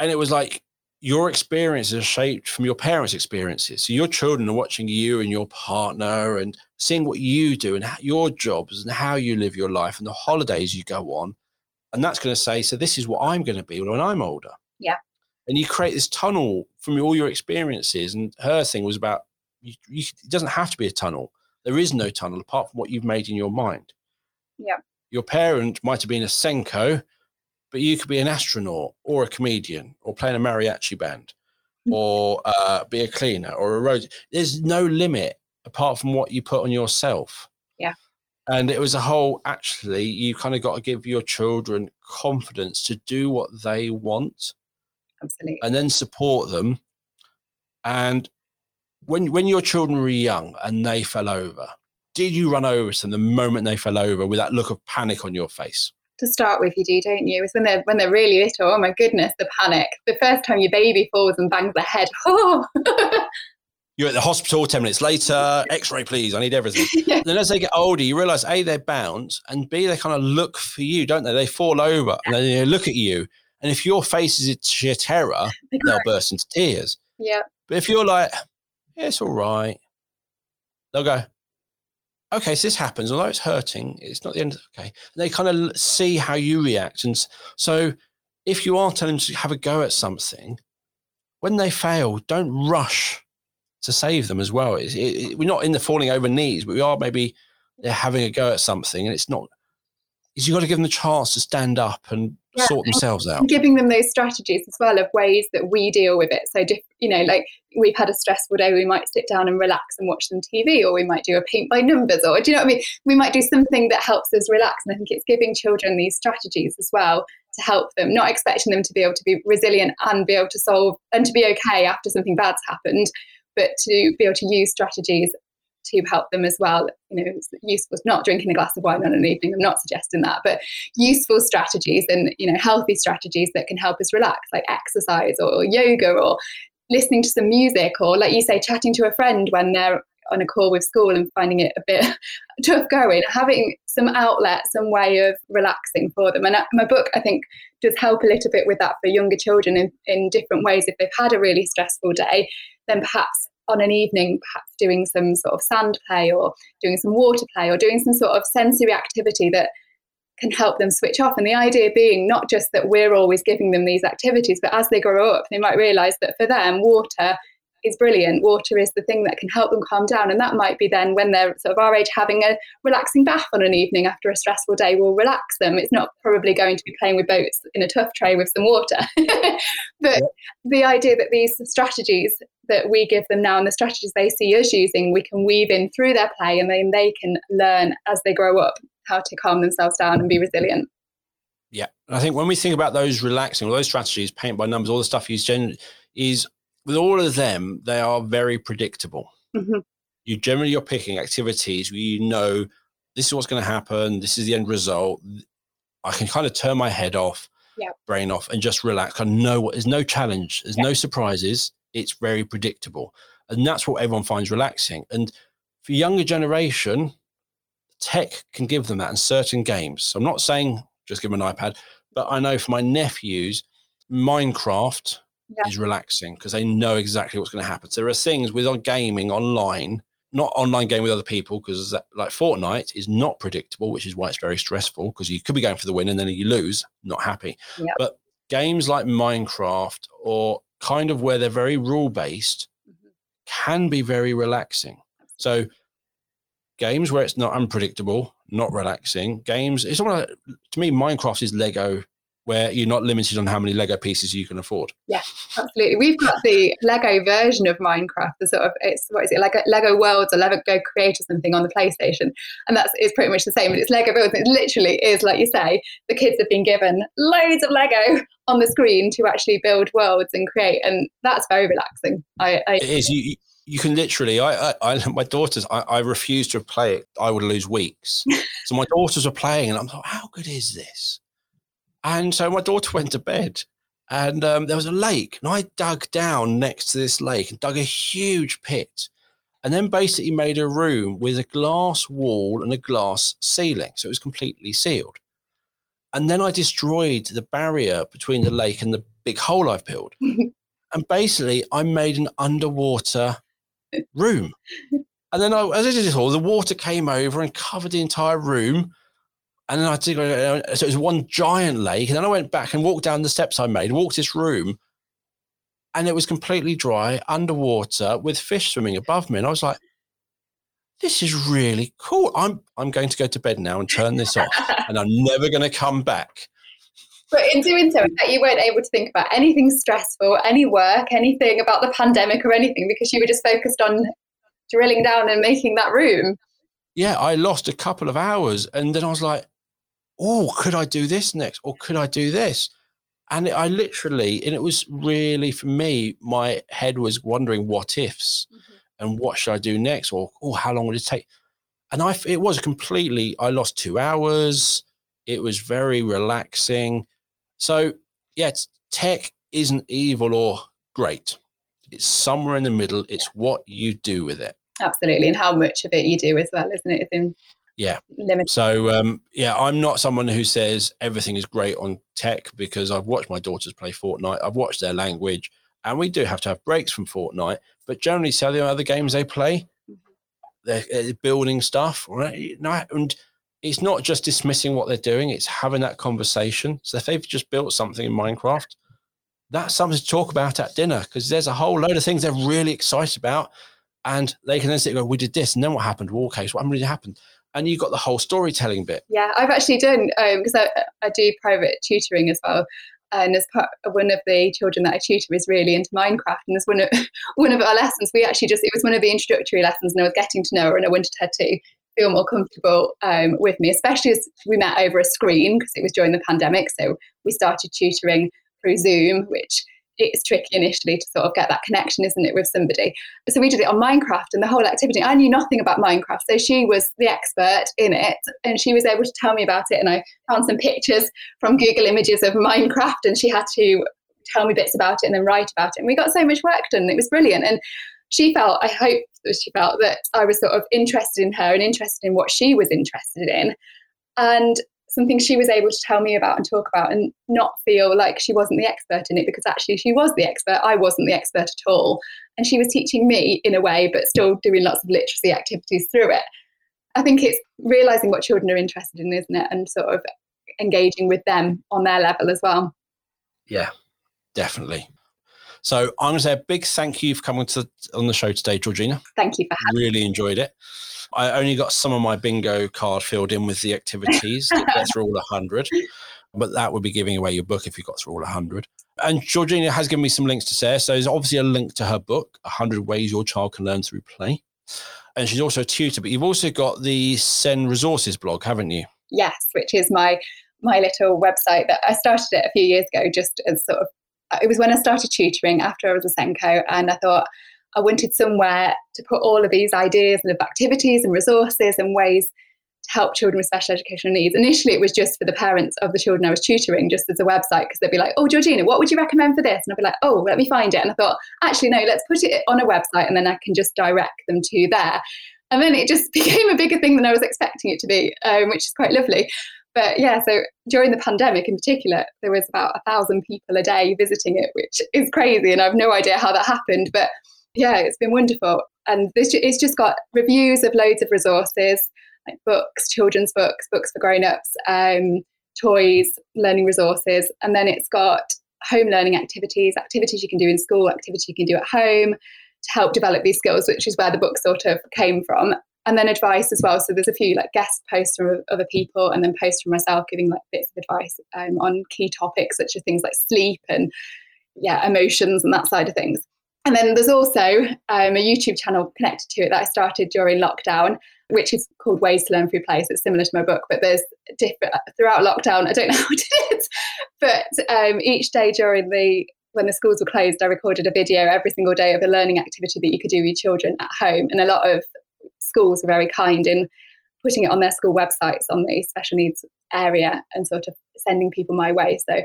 And it was like, your experiences are shaped from your parents' experiences. So your children are watching you and your partner and seeing what you do and your jobs and how you live your life and the holidays you go on. And that's going to say, so this is what I'm going to be when I'm older. Yeah. And you create this tunnel from all your experiences. And her thing was about, it doesn't have to be a tunnel. There is no tunnel apart from what you've made in your mind. Yeah. Your parent might have been a Senko, but you could be an astronaut or a comedian or playing a mariachi band or be a cleaner or a road. There's no limit apart from what you put on yourself. Yeah. And it was a whole, actually, you kind of got to give your children confidence to do what they want. Absolutely. And then support them. And when your children were young and they fell over, did you run over to them the moment they fell over with that look of panic on your face? To start with, you do, don't you? It's when they're really little. Oh my goodness, the panic! The first time your baby falls and bangs their head, oh. You're at the hospital 10 minutes later. X-ray, please. I need everything. Yeah. Then as they get older, you realise A, they bounce, and B, they kind of look for you, don't they? They fall over and then they look at you, and if your face is sheer terror, they'll burst into tears. Yeah. But if you're like, yeah, it's all right, they'll go, okay, so this happens, although it's hurting, it's not the end. Okay. And they kind of see how you react. And so if you are telling them to have a go at something, when they fail, don't rush to save them as well. We're not in the falling over knees, but we are maybe they're having a go at something and it's not, you've got to give them the chance to stand up and sort themselves out. Giving them those strategies as well of ways that we deal with it. So, you know, like we've had a stressful day, we might sit down and relax and watch some TV, or we might do a paint by numbers, or do you know what I mean? We might do something that helps us relax. And I think it's giving children these strategies as well to help them, not expecting them to be able to be resilient and be able to solve and to be okay after something bad's happened, but to be able to use strategies to help them as well. You know, it's useful, not drinking a glass of wine on an evening. I'm not suggesting that, but useful strategies and, you know, healthy strategies that can help us relax, like exercise or yoga or listening to some music, or like you say, chatting to a friend when they're on a call with school and finding it a bit tough going, having some outlet, some way of relaxing for them. And my book, I think, does help a little bit with that for younger children in different ways. If they've had a really stressful day, then perhaps on an evening, perhaps doing some sort of sand play or doing some water play or doing some sort of sensory activity that can help them switch off. And the idea being not just that we're always giving them these activities, but as they grow up, they might realise that for them, water is brilliant. Water is the thing that can help them calm down. And that might be then when they're sort of our age, having a relaxing bath on an evening after a stressful day will relax them. It's not probably going to be playing with boats in a tuff tray with some water. But the idea that these strategies that we give them now and the strategies they see us using, we can weave in through their play, and then they can learn as they grow up how to calm themselves down and be resilient. Yeah. I think when we think about those relaxing, all those strategies, paint by numbers, all the stuff you said is, with all of them, they are very predictable. Mm-hmm. You're picking activities where you know this is what's going to happen. This is the end result. I can kind of turn my head off, brain off, and just relax. I know what, there's no challenge. There's no surprises. It's very predictable. And that's what everyone finds relaxing. And for younger generation, tech can give them that in certain games. So I'm not saying just give them an iPad, but I know for my nephews, Minecraft is relaxing because they know exactly what's going to happen. So there are things with gaming online, not online game with other people, because like Fortnite is not predictable, which is why it's very stressful, because you could be going for the win and then you lose, not happy. Yep. But games like Minecraft, or kind of where they're very rule-based, can be very relaxing. So games where it's not unpredictable, not relaxing. Games, it's all like, to me, Minecraft is Lego, where you're not limited on how many Lego pieces you can afford. Yeah, absolutely. We've got the Lego version of Minecraft, the sort of, it's, what is it, like Lego Worlds or Lego Creator something on the PlayStation. And it's pretty much the same, but it's Lego Builds. It literally is, like you say, the kids have been given loads of Lego on the screen to actually build worlds and create. And that's very relaxing. It is. You can literally, my daughters, I refuse to play it. I would lose weeks. So my daughters are playing and I'm like, how good is this? And so my daughter went to bed, and there was a lake, and I dug down next to this lake and dug a huge pit, and then basically made a room with a glass wall and a glass ceiling. So it was completely sealed. And then I destroyed the barrier between the lake and the big hole I've built. And basically I made an underwater room. And then as I did it all, the water came over and covered the entire room. And then so it was one giant lake. And then I went back and walked down the steps I made, walked this room, and it was completely dry, underwater, with fish swimming above me. And I was like, this is really cool. I'm going to go to bed now and turn this off, and I'm never going to come back. But in doing so, you weren't able to think about anything stressful, any work, anything about the pandemic or anything, because you were just focused on drilling down and making that room. Yeah, I lost a couple of hours, and then I was like, oh, could I do this next? Or could I do this? And it was really, for me, my head was wondering what ifs and what should I do next? Or, how long would it take? And I lost 2 hours. It was very relaxing. So yeah, tech isn't evil or great. It's somewhere in the middle. It's what you do with it. Absolutely. And how much of it you do as well, isn't it? Yeah. So, I'm not someone who says everything is great on tech, because I've watched my daughters play Fortnite. I've watched their language, and we do have to have breaks from Fortnite. But generally, so the other games they play, they're building stuff, right? And it's not just dismissing what they're doing. It's having that conversation. So if they've just built something in Minecraft, that's something to talk about at dinner, because there's a whole load of things they're really excited about. And they can then sit and go, we did this. And then what happened? Well, okay, so what really happened? And you've got the whole storytelling bit. Yeah, I've actually done, because I do private tutoring as well. And as part, one of the children that I tutor is really into Minecraft. And as one of our lessons, we actually it was one of the introductory lessons, and I was getting to know her, and I wanted her to feel more comfortable with me, especially as we met over a screen, because it was during the pandemic. So we started tutoring through Zoom, which it's tricky initially to sort of get that connection, isn't it, with somebody. So we did it on Minecraft and the whole activity. I knew nothing about Minecraft, so she was the expert in it and she was able to tell me about it. And I found some pictures from Google Images of Minecraft and she had to tell me bits about it and then write about it. And we got so much work done. It was brilliant. And she felt, I hope that she felt that I was sort of interested in her and interested in what she was interested in. And something she was able to tell me about and talk about and not feel like she wasn't the expert in it, because actually she was the expert. I wasn't the expert at all. And she was teaching me in a way, but still doing lots of literacy activities through it. I think it's realising what children are interested in, isn't it? And sort of engaging with them on their level as well. Yeah, definitely. So I'm going to say a big thank you for coming on the show today, Georgina. Thank you for having me. Really enjoyed it. I only got some of my bingo card filled in with the activities. That's through all 100, but that would be giving away your book if you got through all 100. And Georgina has given me some links to share. So there's obviously a link to her book, 100 Ways Your Child Can Learn Through Play. And she's also a tutor, but you've also got the SEN Resources blog, haven't you? Yes, which is my little website that I started it a few years ago, just as sort of, it was when I started tutoring after I was a Senko, and I thought I wanted somewhere to put all of these ideas and of activities and resources and ways to help children with special educational needs. Initially, it was just for the parents of the children I was tutoring, just as a website, because they'd be like, oh, Georgina, what would you recommend for this? And I'd be like, oh, let me find it. And I thought, actually, no, let's put it on a website and then I can just direct them to there. And then it just became a bigger thing than I was expecting it to be, which is quite lovely. But yeah, so during the pandemic in particular, there was about 1,000 people a day visiting it, which is crazy. And I've no idea how that happened. But yeah, it's been wonderful. And it's just got reviews of loads of resources, like books, children's books, books for grown-ups, toys, learning resources. And then it's got home learning activities, activities you can do in school, activities you can do at home to help develop these skills, which is where the book sort of came from. And then advice as well. So there's a few like guest posts from other people and then posts from myself giving like bits of advice on key topics such as things like sleep and emotions and that side of things. And then there's also a YouTube channel connected to it that I started during lockdown, which is called Ways to Learn Through Play. So it's similar to my book, but there's different throughout lockdown. I don't know how it is, but each day during when the schools were closed, I recorded a video every single day of a learning activity that you could do with children at home. And a lot of schools were very kind in putting it on their school websites on the special needs area and sort of sending people my way. So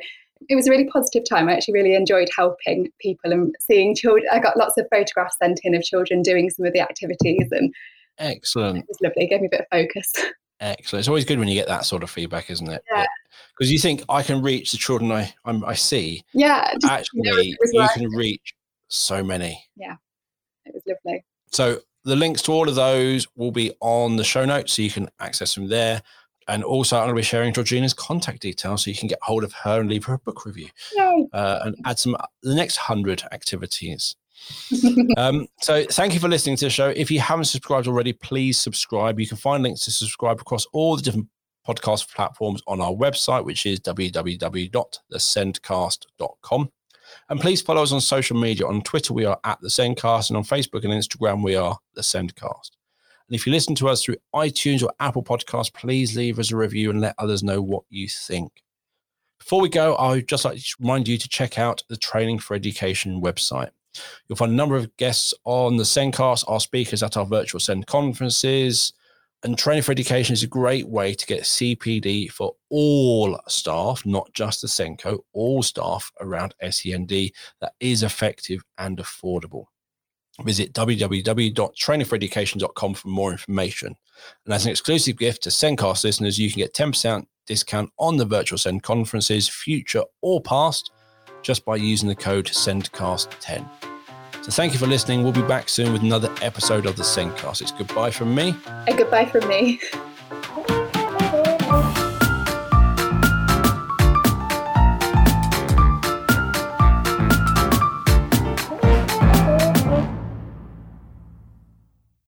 it was a really positive time. I actually really enjoyed helping people and seeing children. I got lots of photographs sent in of children doing some of the activities. And excellent. It was lovely. It gave me a bit of focus. Excellent. It's always good when you get that sort of feedback, isn't it? Yeah. Because you think, I can reach the children I see. Yeah. Actually, you can reach so many. Yeah. It was lovely. So the links to all of those will be on the show notes, so you can access them there. And also, I'm going to be sharing Georgina's contact details so you can get hold of her and leave her a book review and add the next 100 activities. So thank you for listening to the show. If you haven't subscribed already, please subscribe. You can find links to subscribe across all the different podcast platforms on our website, which is www.thesendcast.com. And please follow us on social media. On Twitter, we are at The SENDcast, and on Facebook and Instagram, we are The SENDcast. And if you listen to us through iTunes or Apple Podcasts, please leave us a review and let others know what you think. Before we go, I would just like to remind you to check out the Training for Education website. You'll find a number of guests on the SENDcast, our speakers at our virtual SEND conferences. And Training for Education is a great way to get CPD for all staff, not just the SENCO, all staff around SEND that is effective and affordable. Visit www.trainingforeducation.com for more information. And as an exclusive gift to SENDcast listeners, you can get 10% discount on the virtual SEND conferences, future or past, just by using the code SENDcast10. So thank you for listening. We'll be back soon with another episode of the SENDcast. It's goodbye from me. A goodbye from me.